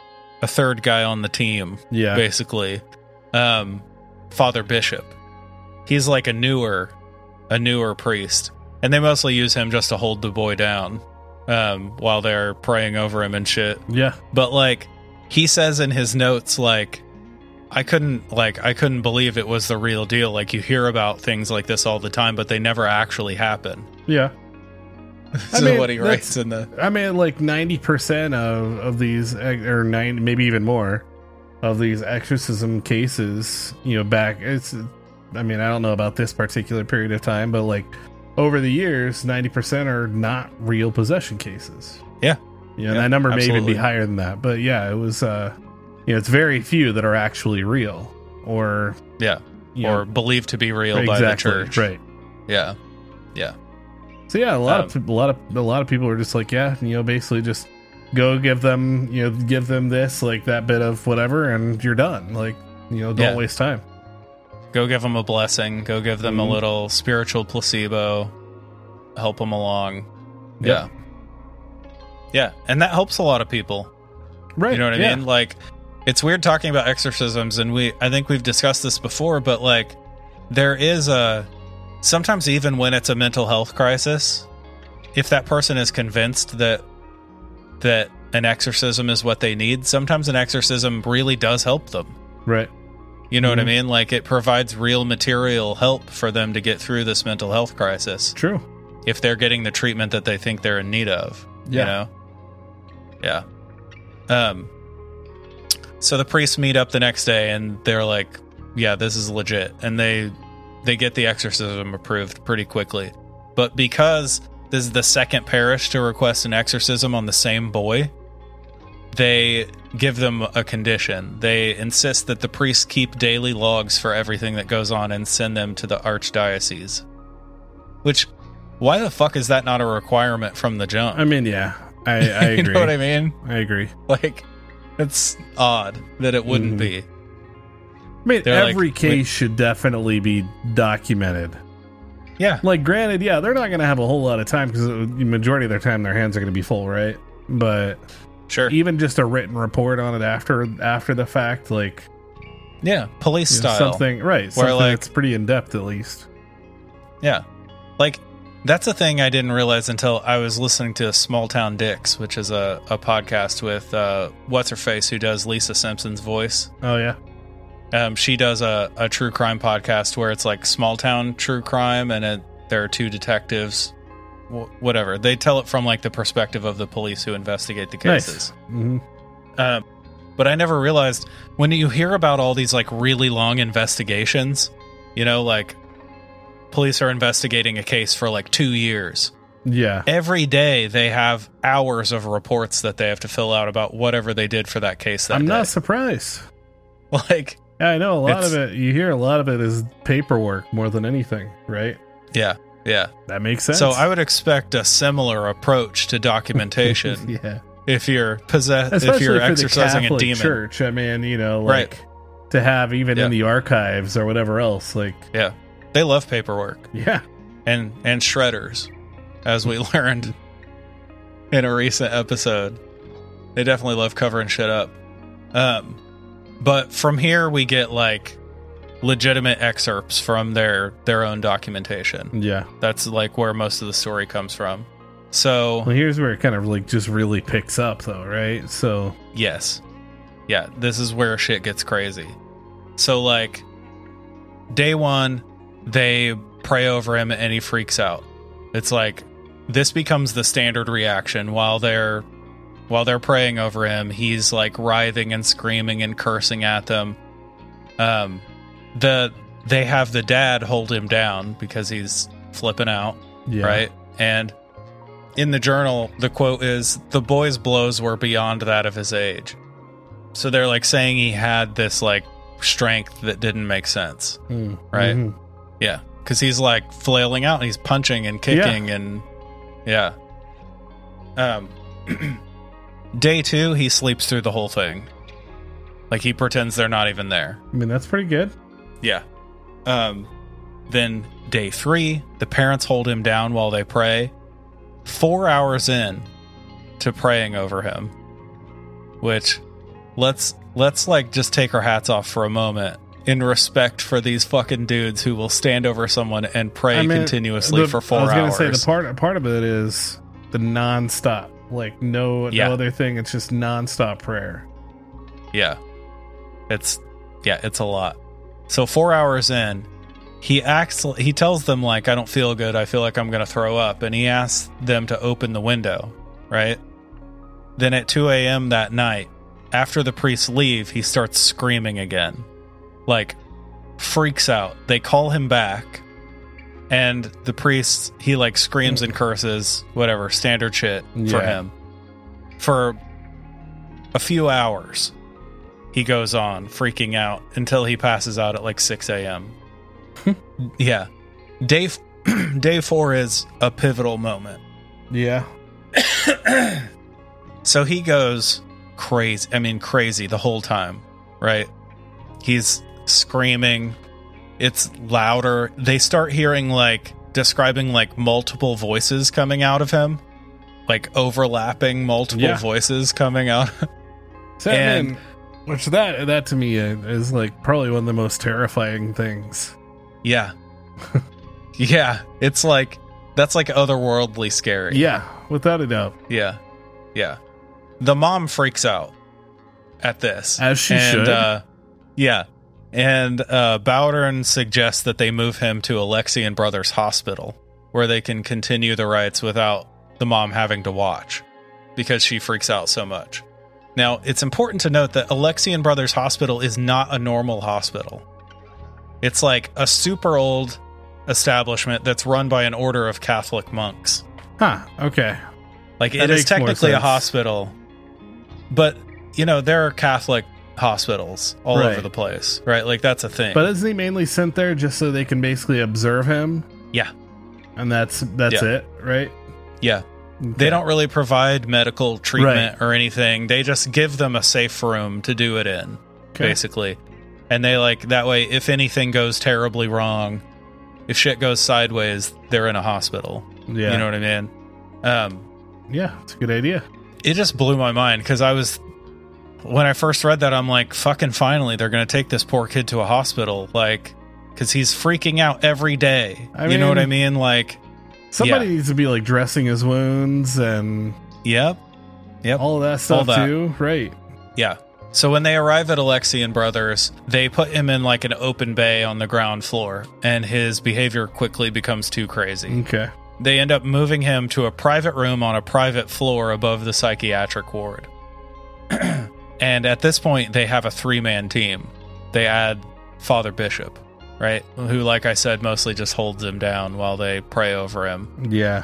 guy on the team, basically, Father Bishop, he's like a newer priest. And they mostly use him just to hold the boy down while they're praying over him and shit. Yeah. But like, he says in his notes, like, I couldn't believe it was the real deal. Like, you hear about things like this all the time, but they never actually happen. Yeah. So what he writes in the... I mean, like 90% of these, or 90, maybe even more, of these exorcism cases, you know, back... I mean, I don't know about this particular period of time, but like... over the years, 90% are not real possession cases. Yeah. You know, that number may even be higher than that. But yeah, it was, you know, it's very few that are actually real or, or believed to be real by the church. Right. Yeah. Yeah. So yeah, a lot of people are just like, you know, basically just go give them this, like that bit of whatever, and you're done. Like, you know, don't waste time. Go give them a blessing. Go give them a little spiritual placebo. Help them along. Yep. Yeah. And that helps a lot of people. Right. You know what I mean? Like, it's weird talking about exorcisms, and I think we've discussed this before, but like, there is sometimes even when it's a mental health crisis, if that person is convinced that an exorcism is what they need, sometimes an exorcism really does help them. Right. You know what I mean? Like, it provides real material help for them to get through this mental health crisis. True. If they're getting the treatment that they think they're in need of, you know? Yeah. So the priests meet up the next day, and they're like, yeah, this is legit. And they get the exorcism approved pretty quickly. But because this is the second parish to request an exorcism on the same boy, they give them a condition. They insist that the priests keep daily logs for everything that goes on and send them to the archdiocese. Which, why the fuck is that not a requirement from the jump? I mean, yeah, I agree. You know what I mean? I agree. Like, it's odd that it wouldn't be. I mean, every case should definitely be documented. Yeah. Like, granted, they're not going to have a whole lot of time, because the majority of their time, their hands are going to be full, right? But... sure. Even just a written report on it after the fact, like, police style, something, right? Where, like, it's pretty in depth, at least. Yeah, like That's a thing I didn't realize until I was listening to Small Town Dicks, which is a podcast with What's-Her-Face, who does Lisa Simpson's voice. Oh, yeah. She does a true crime podcast where it's like small town true crime, and there are two detectives, whatever. They tell it from like the perspective of the police who investigate the cases. Nice. Mm-hmm. But I never realized, when you hear about all these like really long investigations, you know, like police are investigating a case for like 2 years. Yeah. Every day they have hours of reports that they have to fill out about whatever they did for that case that day. I'm not surprised. Like, yeah, I know a lot of it. You hear a lot of it is paperwork more than anything, right? Yeah. Yeah. That makes sense. So I would expect a similar approach to documentation. Yeah. If you're possessed, especially if you're exercising a demon. Church, I mean, you know, like right. to have even in the archives or whatever else, like yeah, they love paperwork. Yeah, and shredders, as we learned in a recent episode, they definitely love covering shit up. But from here we get like legitimate excerpts from their own documentation. Yeah, that's like where most of the story comes from. So well, here's where it kind of like just really picks up though, right? So yes. Yeah, this is where shit gets crazy. So like day one, they pray over him and he freaks out. It's like this becomes the standard reaction. While they're praying over him, he's like writhing and screaming and cursing at them. They have the dad hold him down because he's flipping out. Yeah. Right? And in the journal, the quote is, "The boy's blows were beyond that of his age." So they're like saying he had this like strength that didn't make sense. Mm. Right? Mm-hmm. Yeah. Because he's like flailing out and he's punching and kicking and yeah. Day two, he sleeps through the whole thing. Like he pretends they're not even there. I mean, that's pretty good. Yeah. Then day three, the parents hold him down while they pray. 4 hours in to praying over him, which let's like just take our hats off for a moment in respect for these fucking dudes who will stand over someone and pray continuously for 4 hours. I was going to say, the part of it is the nonstop, like no other thing. It's just nonstop prayer. Yeah, it's a lot. So 4 hours in, he tells them like, "I don't feel good. I feel like I'm going to throw up." And he asks them to open the window, right? Then at 2 a.m. that night, after the priests leave, he starts screaming again, like freaks out. They call him back and the priest, he like screams and curses, whatever, standard shit for him. For a few hours, he goes on freaking out until he passes out at like 6 a.m. Yeah. Day four is a pivotal moment. Yeah. So he goes crazy the whole time, right? He's screaming. It's louder. They start hearing like describing like multiple voices coming out of him, like overlapping multiple voices coming out. And which that to me is like probably one of the most terrifying things. Yeah. Yeah. It's like, that's like otherworldly scary. Yeah. Without a doubt. Yeah. Yeah. The mom freaks out at this. As she should. Yeah. And Bowdern suggests that they move him to Alexian Brothers Hospital, where they can continue the rites without the mom having to watch, because she freaks out so much. Now, it's important to note that Alexian Brothers Hospital is not a normal hospital. It's like a super old establishment that's run by an order of Catholic monks. Huh, okay. Like, that it is technically a hospital, but, you know, there are Catholic hospitals all over the place, right? Like, that's a thing. But isn't he mainly sent there just so they can basically observe him? Yeah. And that's it, right? Yeah. Okay. They don't really provide medical treatment or anything. They just give them a safe room to do it in, basically. And they like that way, if anything goes terribly wrong, if shit goes sideways, they're in a hospital. Yeah. You know what I mean? Yeah, it's a good idea. It just blew my mind because when I first read that, I'm like, fucking finally, they're going to take this poor kid to a hospital. Like, because he's freaking out every day. I mean, you know what I mean? Like, Somebody needs to be like dressing his wounds and all that stuff too, right? Yeah. So when they arrive at Alexian Brothers, they put him in like an open bay on the ground floor, and his behavior quickly becomes too crazy. Okay. They end up moving him to a private room on a private floor above the psychiatric ward. And at this point, they have a 3-man team. They add Father Bishop, right? Who, like I said, mostly just holds him down while they pray over him. Yeah.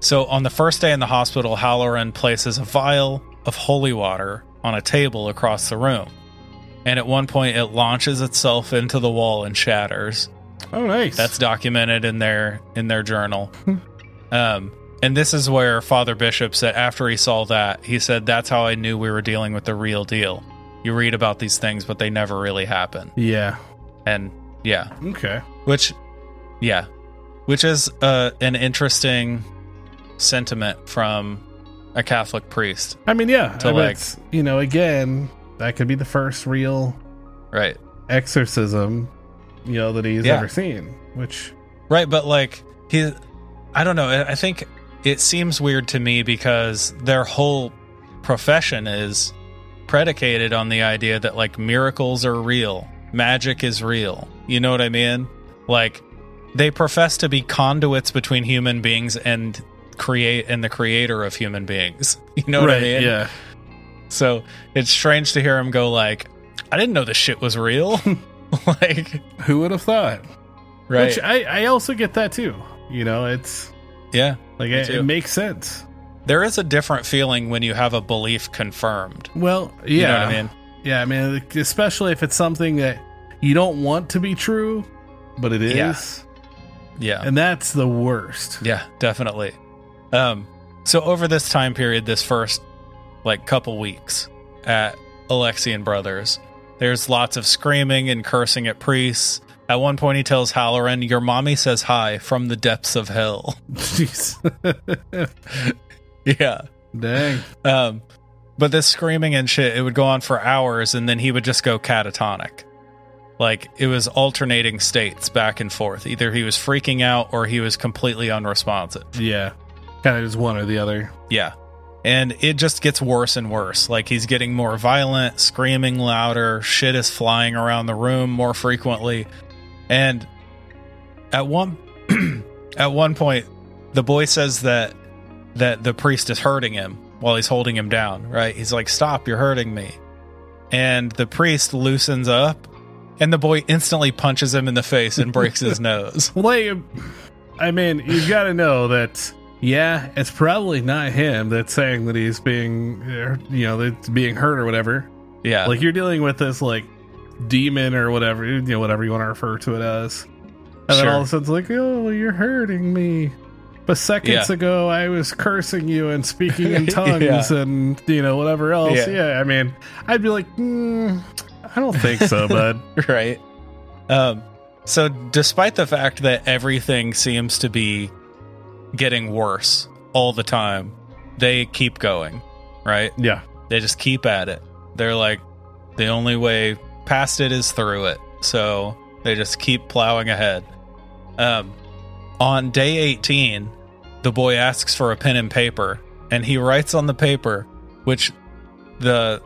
So on the first day in the hospital, Halloran places a vial of holy water on a table across the room. And at one point, it launches itself into the wall and shatters. Oh, nice. That's documented in their journal. And this is where Father Bishop said, after he saw that, he said, that's how I knew we were dealing with the real deal. You read about these things, but they never really happen. Yeah. And yeah. Okay. Which is an interesting sentiment from a Catholic priest. I mean, yeah. To like, you know, again, that could be the first real exorcism, you know, that he's ever seen. Which but like I don't know. I think it seems weird to me because their whole profession is predicated on the idea that like miracles are real, magic is real. You know what I mean? Like they profess to be conduits between human beings and the creator of human beings. You know what I mean? Yeah. So it's strange to hear him go like, I didn't know this shit was real. Like, who would have thought? Right. Which I also get that too. You know, it's like it makes sense. There is a different feeling when you have a belief confirmed. Well, yeah, you know what I mean? Yeah, I mean, especially if it's something that you don't want to be true, but it is. Yeah. And that's the worst. Yeah, definitely. So over this time period, this first like couple weeks at Alexian Brothers, there's lots of screaming and cursing at priests. At one point, he tells Halloran, "Your mommy says hi from the depths of hell." Jeez. Yeah. Dang. But this screaming and shit, it would go on for hours, and then he would just go catatonic. Like, it was alternating states back and forth. Either he was freaking out, or he was completely unresponsive. Yeah. Kind of just one or the other. Yeah. And it just gets worse and worse. Like, he's getting more violent, screaming louder, shit is flying around the room more frequently. And at one point, the boy says that the priest is hurting him while he's holding him down, right? He's like, "Stop, you're hurting me." And the priest loosens up, and the boy instantly punches him in the face and breaks his nose. Like, I mean, you've got to know that... Yeah, it's probably not him that's saying that he's being, you know, that's being hurt or whatever. Yeah. Like, you're dealing with this, like, demon or whatever, you know, whatever you want to refer to it as. And then all of a sudden it's like, "Oh, you're hurting me. But seconds ago, I was cursing you and speaking in tongues and, you know, whatever else." Yeah, I mean, I'd be like, I don't think so, bud. Right. So despite the fact that everything seems to be getting worse all the time, they keep going, right? Yeah. They just keep at it. They're like, the only way past it is through it. So they just keep plowing ahead. On day 18, the boy asks for a pen and paper, and he writes on the paper, which to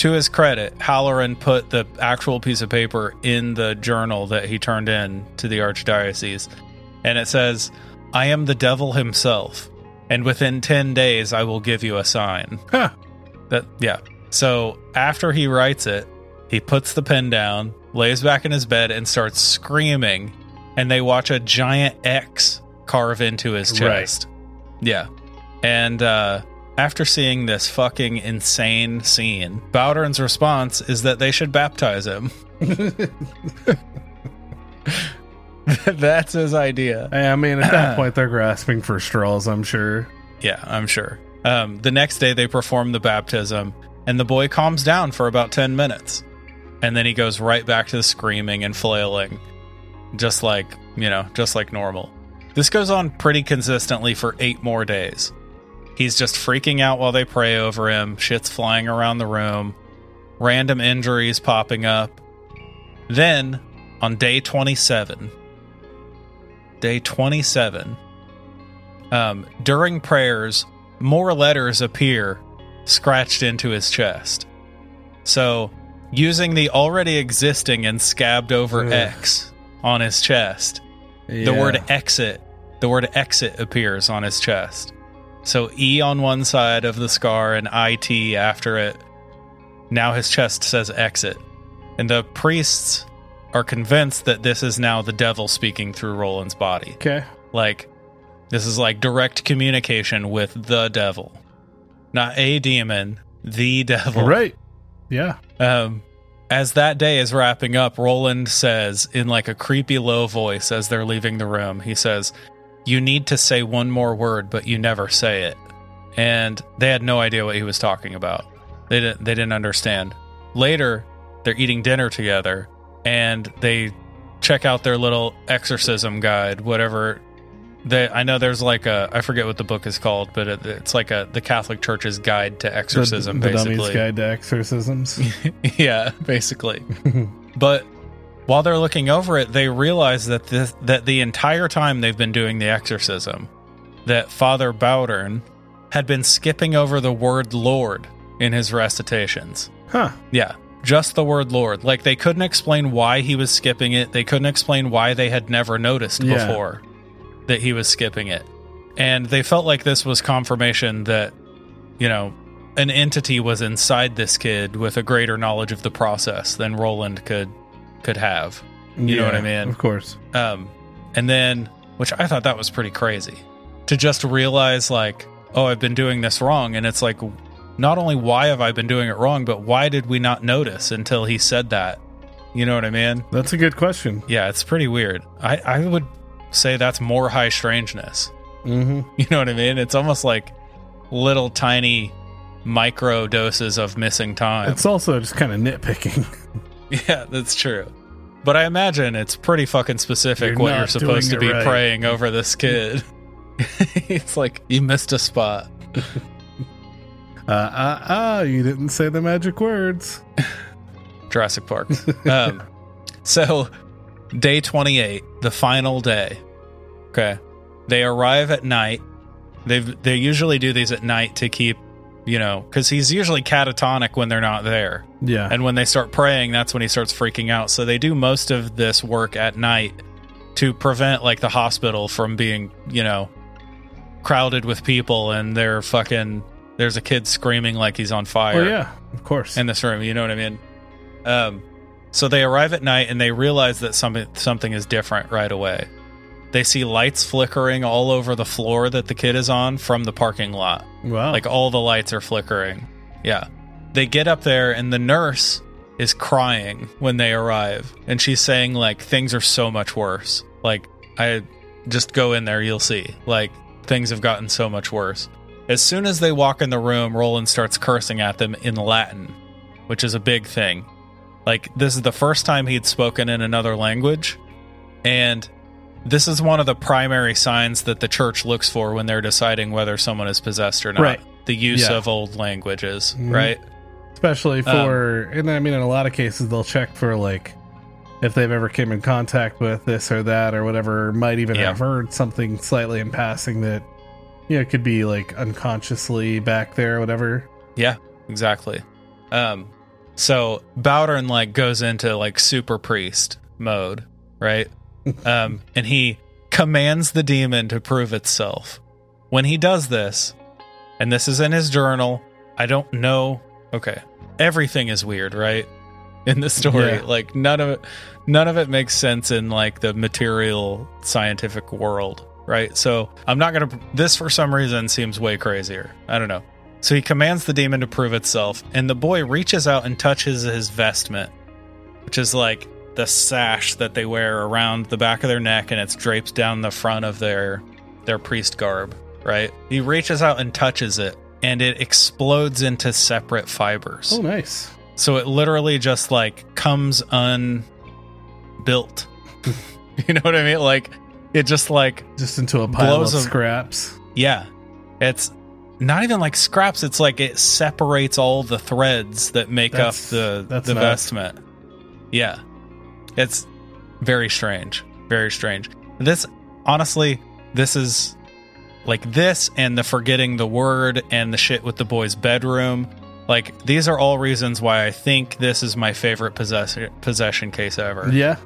his credit, Halloran put the actual piece of paper in the journal that he turned in to the archdiocese. And it says, "I am the devil himself, and within 10 days I will give you a sign." Huh. So after he writes it, he puts the pen down, lays back in his bed, and starts screaming, and they watch a giant X carve into his chest. Right. Yeah. And after seeing this fucking insane scene, Bowdern's response is that they should baptize him. That's his idea. I mean, at that point, they're grasping for straws, I'm sure. Yeah, I'm sure. The next day, they perform the baptism, and the boy calms down for about 10 minutes. And then he goes right back to the screaming and flailing, just like normal. This goes on pretty consistently for 8 more days. He's just freaking out while they pray over him. Shit's flying around the room. Random injuries popping up. Then, on day 27... day 27. During prayers, more letters appear scratched into his chest. So, using the already existing and scabbed over X on his chest, the word exit appears on his chest. So E on one side of the scar and IT after it. Now his chest says exit. And the priests are convinced that this is now the devil speaking through Roland's body. Okay. Like, this is like direct communication with the devil. Not a demon, the devil. Right. Yeah. As that day is wrapping up, Roland says in like a creepy low voice as they're leaving the room, he says, "You need to say one more word, but you never say it." And they had no idea what he was talking about. They didn't understand. Later, they're eating dinner together, and they check out their little exorcism guide, whatever. I know there's like a, I forget what the book is called, but it's like the Catholic Church's guide to exorcism, the basically. The Dummy's Guide to Exorcisms. Yeah, basically. But while they're looking over it, they realize that that the entire time they've been doing the exorcism, that Father Bowdern had been skipping over the word Lord in his recitations. Huh. Yeah, just the word Lord. Like, they couldn't explain why he was skipping it. They couldn't explain why they had never noticed before that he was skipping it. And they felt like this was confirmation that, you know, an entity was inside this kid with a greater knowledge of the process than Roland could have. You know what I mean? Of course. And then, which I thought that was pretty crazy, to just realize like, oh, I've been doing this wrong. And it's like, not only why have I been doing it wrong, but why did we not notice until he said that? You know what I mean? That's a good question. Yeah, it's pretty weird. I would say that's more high strangeness. Mm-hmm. You know what I mean? It's almost like little tiny micro doses of missing time. It's also just kind of nitpicking. Yeah, that's true. But I imagine it's pretty fucking specific what you're supposed to be praying over this kid. It's like, you missed a spot. You didn't say the magic words. Jurassic Park. So, day 28, the final day. Okay. They arrive at night. They usually do these at night to keep, you know, because he's usually catatonic when they're not there. Yeah. And when they start praying, that's when he starts freaking out. So they do most of this work at night to prevent, like, the hospital from being, you know, crowded with people and they're fucking... There's a kid screaming like he's on fire. Oh, yeah, of course. In this room, you know what I mean? So they arrive at night and they realize that something is different right away. They see lights flickering all over the floor that the kid is on from the parking lot. Wow. Like, all the lights are flickering. Yeah. They get up there and the nurse is crying when they arrive. And she's saying, like, things are so much worse. Like, I just go in there, you'll see. Like, things have gotten so much worse. As soon as they walk in the room, Roland starts cursing at them in Latin, which is a big thing. Like, this is the first time he'd spoken in another language. And... this is one of the primary signs that the church looks for when they're deciding whether someone is possessed or not. Right. The use of old languages, right? Especially for, and I mean, in a lot of cases, they'll check for, like, if they've ever came in contact with this or that or whatever, might even have heard something slightly in passing that, you know, could be, like, unconsciously back there or whatever. Yeah, exactly. So Bowdern, like, goes into, like, super priest mode, right? And he commands the demon to prove itself. When he does this, and this is in his journal, I don't know. Okay, everything is weird, right? In the story, like none of it makes sense in like the material scientific world, right? So I'm not gonna. This for some reason seems way crazier. I don't know. So he commands the demon to prove itself, and the boy reaches out and touches his vestment, which is like the sash that they wear around the back of their neck, and it's draped down the front of their priest garb, right? He reaches out and touches it, and it explodes into separate fibers. Oh, nice. So it literally just, like, comes unbuilt. You know what I mean? Like, it just, like... just into a pile of scraps. Yeah. It's not even, like, scraps. It's, like, it separates all the threads that make up the vestment. Yeah. It's very strange. Very strange. This honestly, this is like this and the forgetting the word and the shit with the boy's bedroom. Like, these are all reasons why I think this is my favorite possession case ever. Yeah.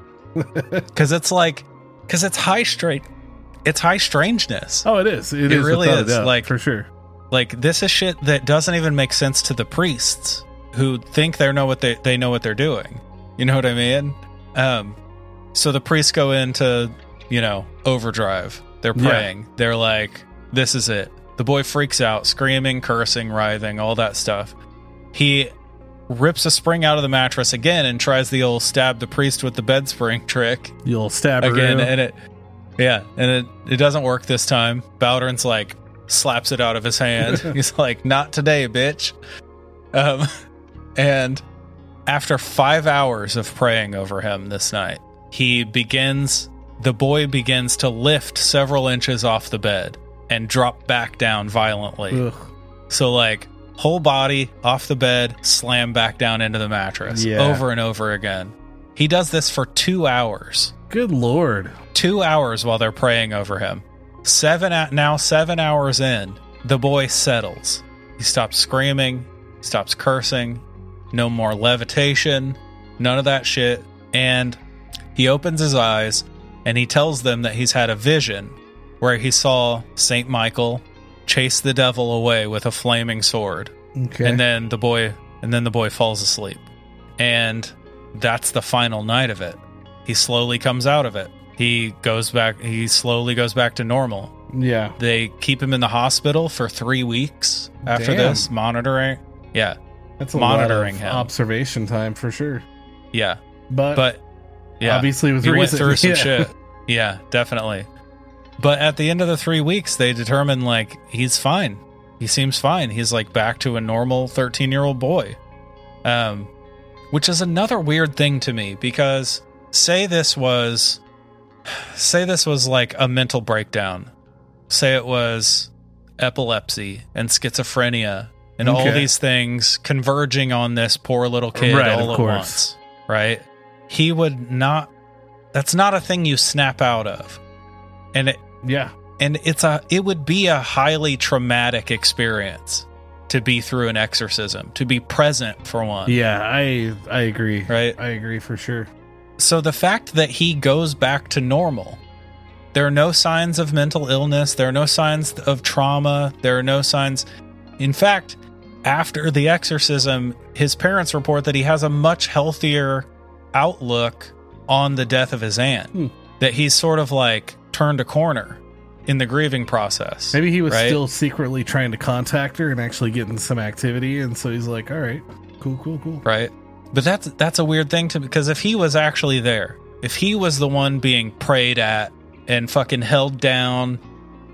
Because it's high strangeness. Oh, it is. It is really is. Doubt, like, for sure. Like, this is shit that doesn't even make sense to the priests who think they know what they're doing. You know what I mean? So the priests go into, overdrive. They're praying. Yeah. They're like, this is it. The boy freaks out, screaming, cursing, writhing, all that stuff. He rips a spring out of the mattress again and tries the old stab the priest with the bed spring trick. The old stab again, and it doesn't work this time. Bowdern's like slaps it out of his hand. He's like, "Not today, bitch." And after 5 hours of praying over him this night, the boy begins to lift several inches off the bed and drop back down violently. Ugh. So like whole body off the bed, slam back down into the mattress over and over again. He does this for 2 hours. Good Lord. 2 hours while they're praying over him. 7 hours in, the boy settles. He stops screaming, stops cursing, no more levitation, none of that shit. And he opens his eyes and he tells them that he's had a vision where he saw St. Michael chase the devil away with a flaming sword. Okay. And then the boy falls asleep. And that's the final night of it. He slowly comes out of it. He slowly goes back to normal. Yeah. They keep him in the hospital for 3 weeks after this, monitoring. Yeah. That's a monitoring lot of observation time for sure. Yeah. But yeah, obviously he went through some shit. Yeah, definitely. But at the end of the 3 weeks, they determine, like, he's fine. He seems fine. He's, like, back to a normal 13-year-old boy. Which is another weird thing to me, because say this was, like, a mental breakdown. Say it was epilepsy and schizophrenia and all these things converging on this poor little kid all at once. Right? He would not... That's not a thing you snap out of. And it would be a highly traumatic experience to be through an exorcism, to be present for one. Yeah, I agree. Right? I agree for sure. So the fact that he goes back to normal, there are no signs of mental illness, there are no signs of trauma, there are no signs. In fact, after the exorcism, his parents report that he has a much healthier outlook on the death of his aunt. Hmm. That he's sort of like turned a corner in the grieving process. Maybe he was still secretly trying to contact her and actually getting some activity, and so he's like, all right, cool. Right. But that's a weird thing to, because if he was actually there, if he was the one being prayed at and fucking held down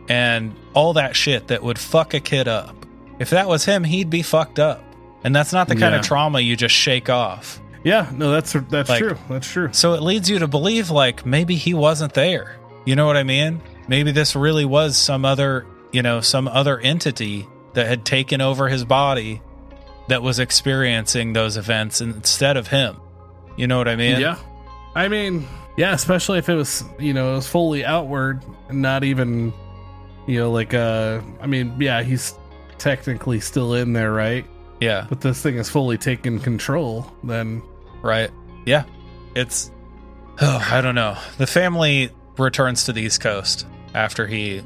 and all that shit that would fuck a kid up, if that was him, he'd be fucked up. And that's not the kind of trauma you just shake off. Yeah, no, that's like, true. That's true. So it leads you to believe, like, maybe he wasn't there. You know what I mean? Maybe this really was some other entity that had taken over his body that was experiencing those events instead of him. You know what I mean? Yeah. I mean, yeah, especially if it was, it was fully outward and not even, he's technically still in there, right? Yeah. But this thing is fully taking control then. Right. Yeah. It's, I don't know. The family returns to the East Coast after he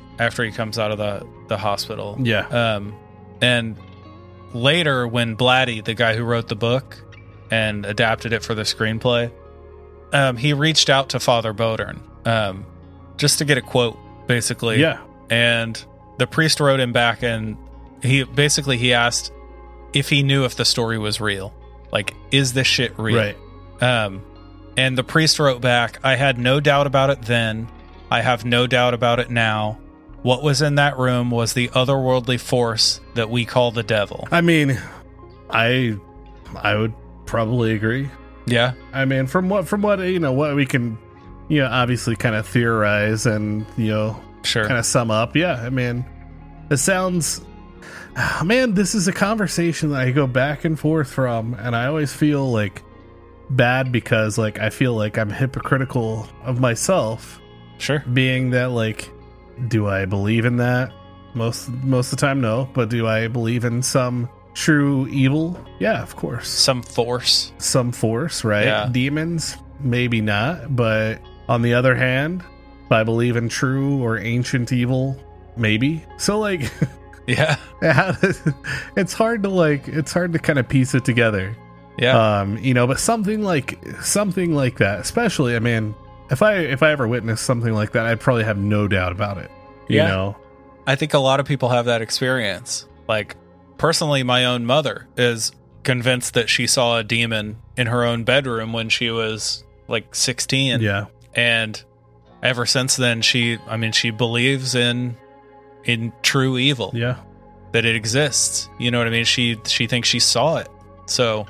comes out of the hospital. Yeah. And later when Blatty, the guy who wrote the book and adapted it for the screenplay, he reached out to Father Bowdern, just to get a quote basically. Yeah. And the priest wrote him back and he asked if he knew if the story was real. Like, is this shit real? Right. And the priest wrote back, I had no doubt about it then. I have no doubt about it now. What was in that room was the otherworldly force that we call the devil. I mean, I would probably agree. Yeah. I mean, from what what we can, obviously kind of theorize and, kind of sum up. Yeah. I mean, it sounds, man, this is a conversation that I go back and forth from, and I always feel like bad because, like, I feel like I'm hypocritical of myself Sure. Being that, like, do I believe in that? Most of the time, no. But do I believe in some true evil? Yeah, of course. Some force. Some force, right? Yeah. Demons? Maybe not. But on the other hand, if I believe in true or ancient evil, maybe. So, like... Yeah. It's hard to kind of piece it together. Yeah. You know, but something like that, especially, I mean, if I ever witnessed something like that, I'd probably have no doubt about it. You know? I think a lot of people have that experience. Like, personally, my own mother is convinced that she saw a demon in her own bedroom when she was like 16. Yeah. And ever since then, she believes in true evil, that it exists. You know what I mean? She thinks she saw it. So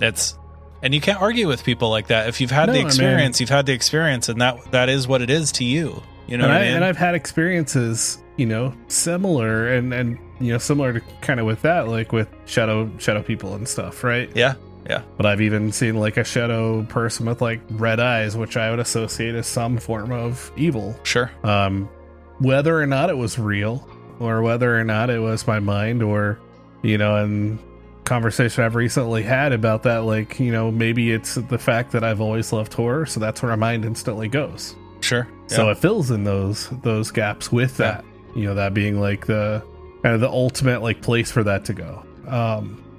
that's, and you can't argue with people like that. If you've had the experience, you've had the experience, and that is what it is to you. You know what I mean? And I've had experiences, you know, similar and you know, similar to kind of with that, like with shadow people and stuff, right? Yeah. Yeah. But I've even seen like a shadow person with like red eyes, which I would associate as some form of evil. Sure. Whether or not it was real, or whether or not it was my mind, or, you know, and conversation I've recently had about that, like, you know, maybe it's the fact that I've always loved horror, so that's where my mind instantly goes. Sure. Yeah. So it fills in those gaps with that, you know, that being like the kind of the ultimate like place for that to go.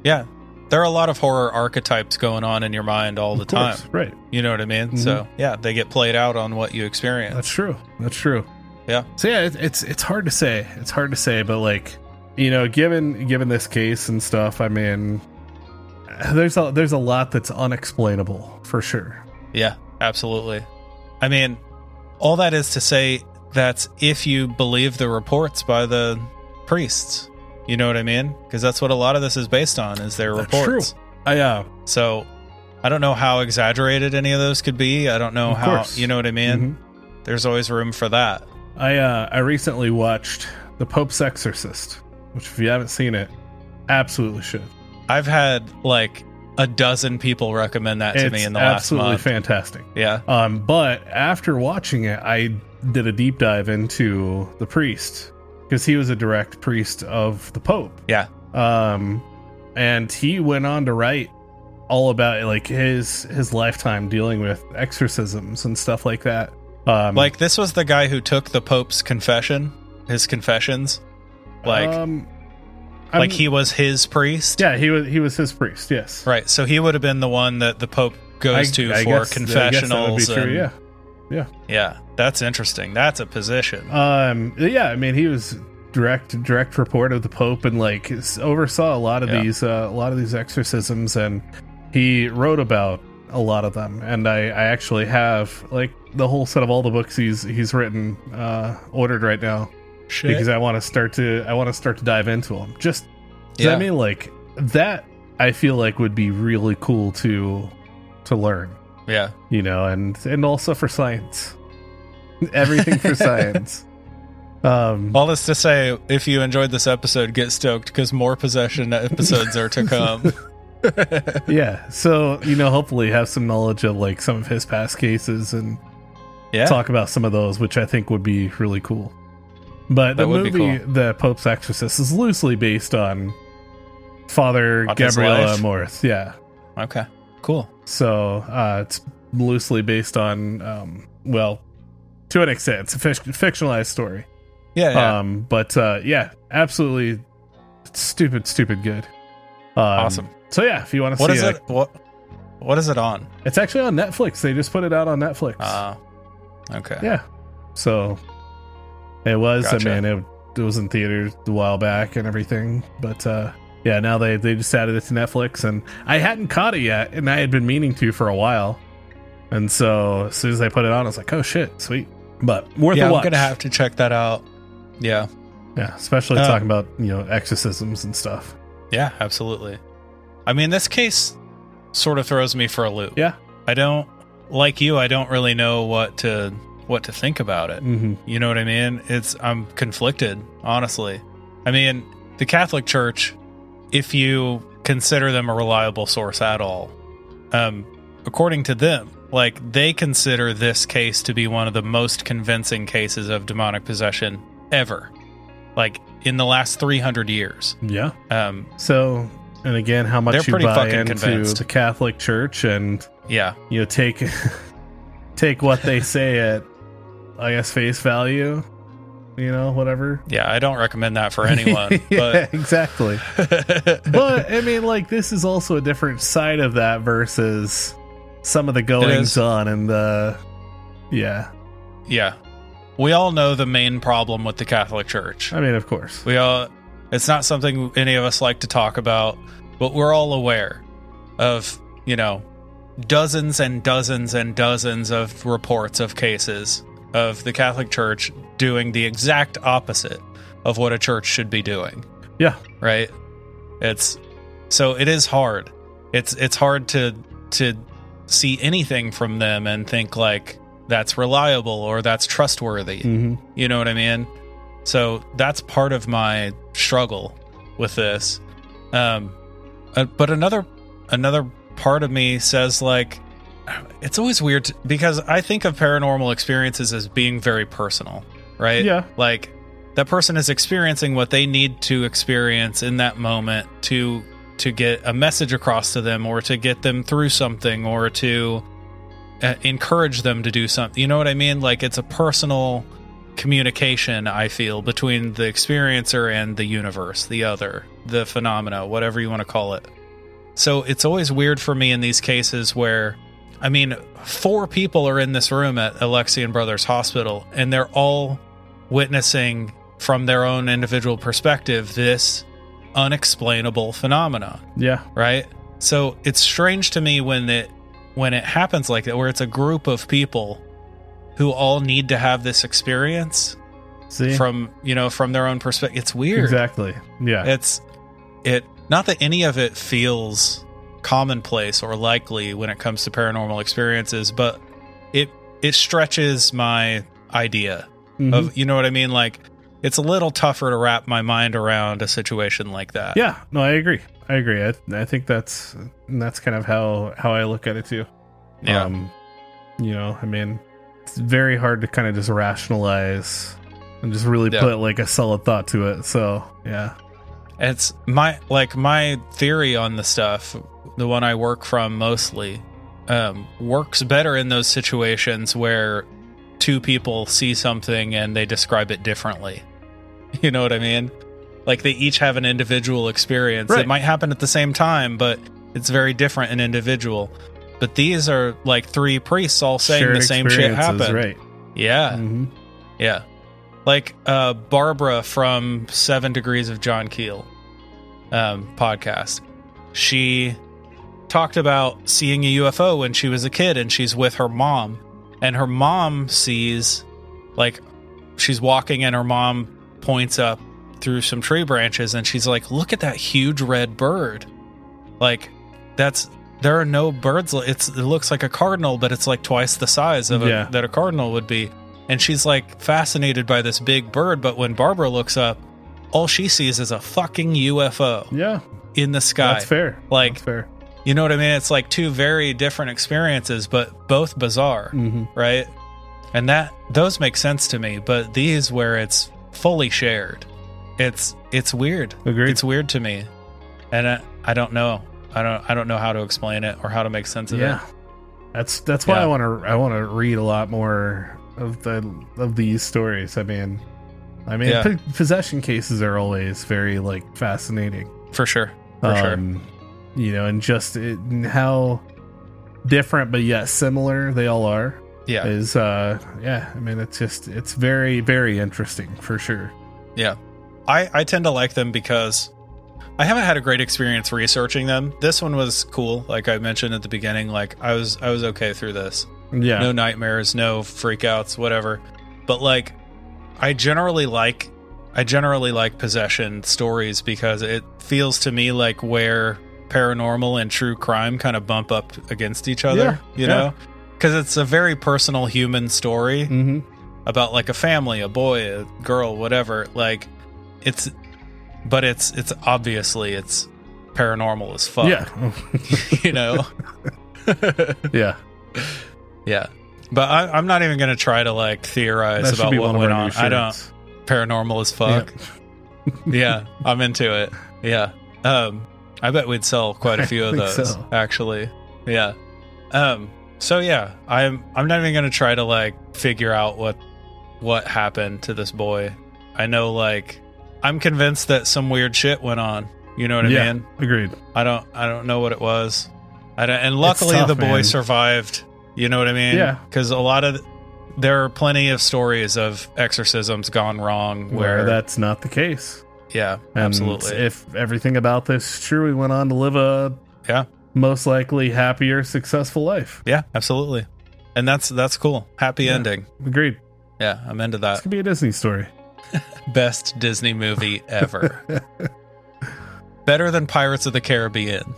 Yeah. There are a lot of horror archetypes going on in your mind all the time. Right. You know what I mean? Mm-hmm. So yeah, they get played out on what you experience. That's true. Yeah. So yeah, it's hard to say. It's hard to say, but like, you know, given this case and stuff, I mean, there's a lot that's unexplainable for sure. Yeah, absolutely. I mean, all that is to say, that's if you believe the reports by the priests. You know what I mean? Because that's what a lot of this is based on, is their reports. That's true. So I don't know how exaggerated any of those could be. I don't know how, you know what I mean? Mm-hmm. There's always room for that. I recently watched The Pope's Exorcist, which if you haven't seen it, absolutely should. I've had like a dozen people recommend that to me in the last month. It's absolutely fantastic. Yeah. But after watching it, I did a deep dive into the priest, because he was a direct priest of the Pope. Yeah. And he went on to write all about like his lifetime dealing with exorcisms and stuff like that. Like, this was the guy who took the Pope's confessions, like he was his priest. Yeah, he was his priest. Yes, right. So he would have been the one that the Pope goes to for confessionals. That would be true, yeah. That's interesting. That's a position. Yeah. I mean, he was direct report of the Pope and like oversaw a lot of these exorcisms, and he wrote about a lot of them. And I actually have like the whole set of all the books he's written ordered right now. Shit. Because I want to start to dive into them. Just I mean, like, that I feel like would be really cool to learn. Yeah. You know, and also for science. Everything for science. All this to say, if you enjoyed this episode, get stoked, because more possession episodes are to come. Yeah, so, you know, hopefully have some knowledge of like some of his past cases and talk about some of those, which I think would be really cool. But the movie The Pope's Exorcist is loosely based on Father Gabriele Amorth. Yeah. Okay, cool. So it's loosely based on well, to an extent, it's a fictionalized story. Yeah. But yeah, absolutely stupid good. Awesome. So yeah, if you want to see it, what is it on? It's actually on Netflix. They just put it out on Netflix. Okay. Yeah. So it was. Gotcha. I mean, it was in theaters a while back and everything, but yeah, now they just added it to Netflix, and I hadn't caught it yet, and I had been meaning to for a while, and so as soon as they put it on, I was like, oh shit, sweet. But worth a watch. I'm gonna have to check that out. Yeah. Yeah, especially talking about, you know, exorcisms and stuff. Yeah, absolutely. I mean, this case sort of throws me for a loop. Yeah. I don't really know what to think about it. Mm-hmm. You know what I mean? I'm conflicted, honestly. I mean, the Catholic Church, if you consider them a reliable source at all, according to them, Like, they consider this case to be one of the most convincing cases of demonic possession ever. Like, in the last 300 years. Yeah. So, and again, how much you buy into convinced. The Catholic Church and, yeah, you know, take what they say at, I guess, face value, you know, whatever. Yeah, I don't recommend that for anyone. Yeah, but exactly. But, I mean, like, this is also a different side of that versus some of the goings on and the, yeah. Yeah. We all know the main problem with the Catholic Church. I mean, of course. It's not something any of us like to talk about, but we're all aware of, you know, dozens and dozens and dozens of reports of cases of the Catholic Church doing the exact opposite of what a church should be doing. Yeah. Right? So it is hard. It's hard to see anything from them and think like, that's reliable or that's trustworthy. Mm-hmm. You know what I mean? So that's part of my struggle with this. But another part of me says, like, it's always weird because I think of paranormal experiences as being very personal, right? Yeah. Like, that person is experiencing what they need to experience in that moment to get a message across to them or to get them through something or to encourage them to do something. You know what I mean? Like, it's a personal communication, I feel, between the experiencer and the universe, the other, the phenomena, whatever you want to call it. So it's always weird for me in these cases where, I mean, 4 people are in this room at Alexian Brothers Hospital, and they're all witnessing from their own individual perspective this unexplainable phenomena. Yeah. Right? So it's strange to me when it happens like that, where it's a group of people who all need to have this experience. See? From their own perspective. It's weird. Exactly. Yeah. It's not that any of it feels commonplace or likely when it comes to paranormal experiences, but it stretches my idea of, you know what I mean? Like, it's a little tougher to wrap my mind around a situation like that. Yeah. No, I agree. I think that's kind of how I look at it too. Yeah. You know, I mean, it's very hard to kind of just rationalize and just really put like a solid thought to it. So yeah, it's my theory on the stuff, the one I work from mostly, works better in those situations where 2 people see something and they describe it differently. You know what I mean? Like, they each have an individual experience. Right. It might happen at the same time, but it's very different and individual. But these are like 3 priests all saying shared the same shit happened. Right. Yeah. Mm-hmm. Yeah. Like Barbara from 7 Degrees of John Keel podcast. She talked about seeing a UFO when she was a kid, and she's with her mom. And her mom sees, like, she's walking and her mom points up through some tree branches, and she's like, look at that huge red bird. Like, there are no birds. It looks like a cardinal, but it's like twice the size of that a cardinal would be. And she's like fascinated by this big bird. But when Barbara looks up, all she sees is a fucking UFO. Yeah. In the sky. That's fair. Like, that's fair. You know what I mean? It's like 2 very different experiences, but both bizarre. Mm-hmm. Right. And those make sense to me, but these where it's fully shared, it's weird. Agreed. It's weird to me, and I don't know. I don't know how to explain it or how to make sense of it. Yeah, that's why I want to read a lot more of these stories. I mean, possession cases are always very like fascinating for sure. You know, and just and how different but yet similar they all are. Yeah, is I mean, it's very very interesting for sure. Yeah. I tend to like them because I haven't had a great experience researching them. This one was cool. Like I mentioned at the beginning, like I was okay through this. Yeah. No nightmares, no freakouts, whatever. But like, I generally like possession stories because it feels to me like where paranormal and true crime kind of bump up against each other, you know? Because it's a very personal human story about like a family, a boy, a girl, whatever. Like, it's obviously it's paranormal as fuck. Yeah. You know? Yeah. Yeah. But I'm not even going to try to, like, theorize that about what went on. I don't. Paranormal as fuck. Yeah. Yeah, I'm into it. Yeah. I bet we'd sell quite a few of those, actually. Yeah. So, yeah, I'm not even going to try to, like, figure out what happened to this boy. I know, like, I'm convinced that some weird shit went on. You know what I mean? Agreed. I don't know what it was. And luckily the boy survived. You know what I mean? Yeah. Because there are plenty of stories of exorcisms gone wrong where that's not the case. Yeah, and absolutely. If everything about this is true, he went on to live a most likely happier, successful life. Yeah, absolutely. And that's cool. Happy ending. Agreed. Yeah, I'm into that. This could be a Disney story. Best Disney movie ever. Better than Pirates of the Caribbean.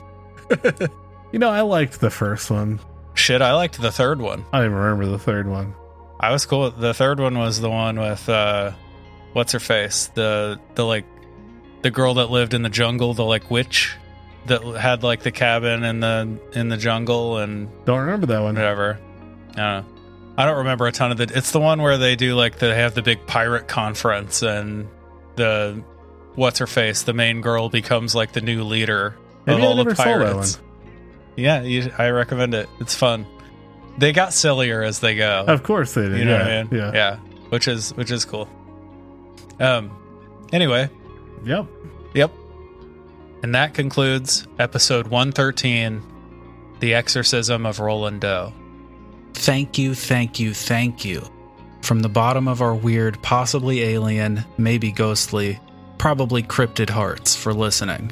You know, I liked the first one. Shit, I liked the third one. I don't even remember the third one. I was cool. The third one was the one with what's her face? The like the girl that lived in the jungle, the like witch that had like the cabin in the jungle, and don't remember that one. Whatever. I don't remember a ton of it. It's the one where they do like they have the big pirate conference, and the what's her face? The main girl becomes like the new leader of all the pirates. Yeah, I recommend it. It's fun. They got sillier as they go. Of course they did. You know what I mean? Yeah. Yeah. Which is cool. Anyway. Yep. Yep. And that concludes episode 113, The Exorcism of Roland Doe. Thank you, thank you, thank you. From the bottom of our weird, possibly alien, maybe ghostly, probably cryptid hearts for listening.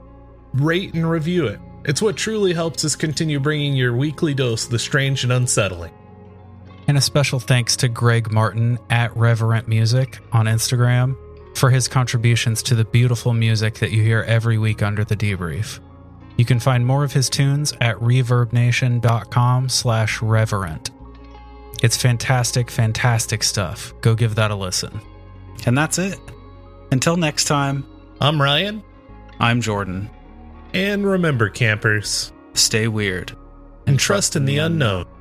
rate and review it. It's what truly helps us continue bringing your weekly dose of the strange and unsettling. And a special thanks to Greg Martin at Reverent Music on Instagram for his contributions to the beautiful music that you hear every week under the debrief. You can find more of his tunes at reverbnation.com/reverent. It's fantastic, fantastic stuff. Go give that a listen. And that's it. Until next time, I'm Ryan. I'm Jordan. And remember, campers, stay weird and trust in the unknown.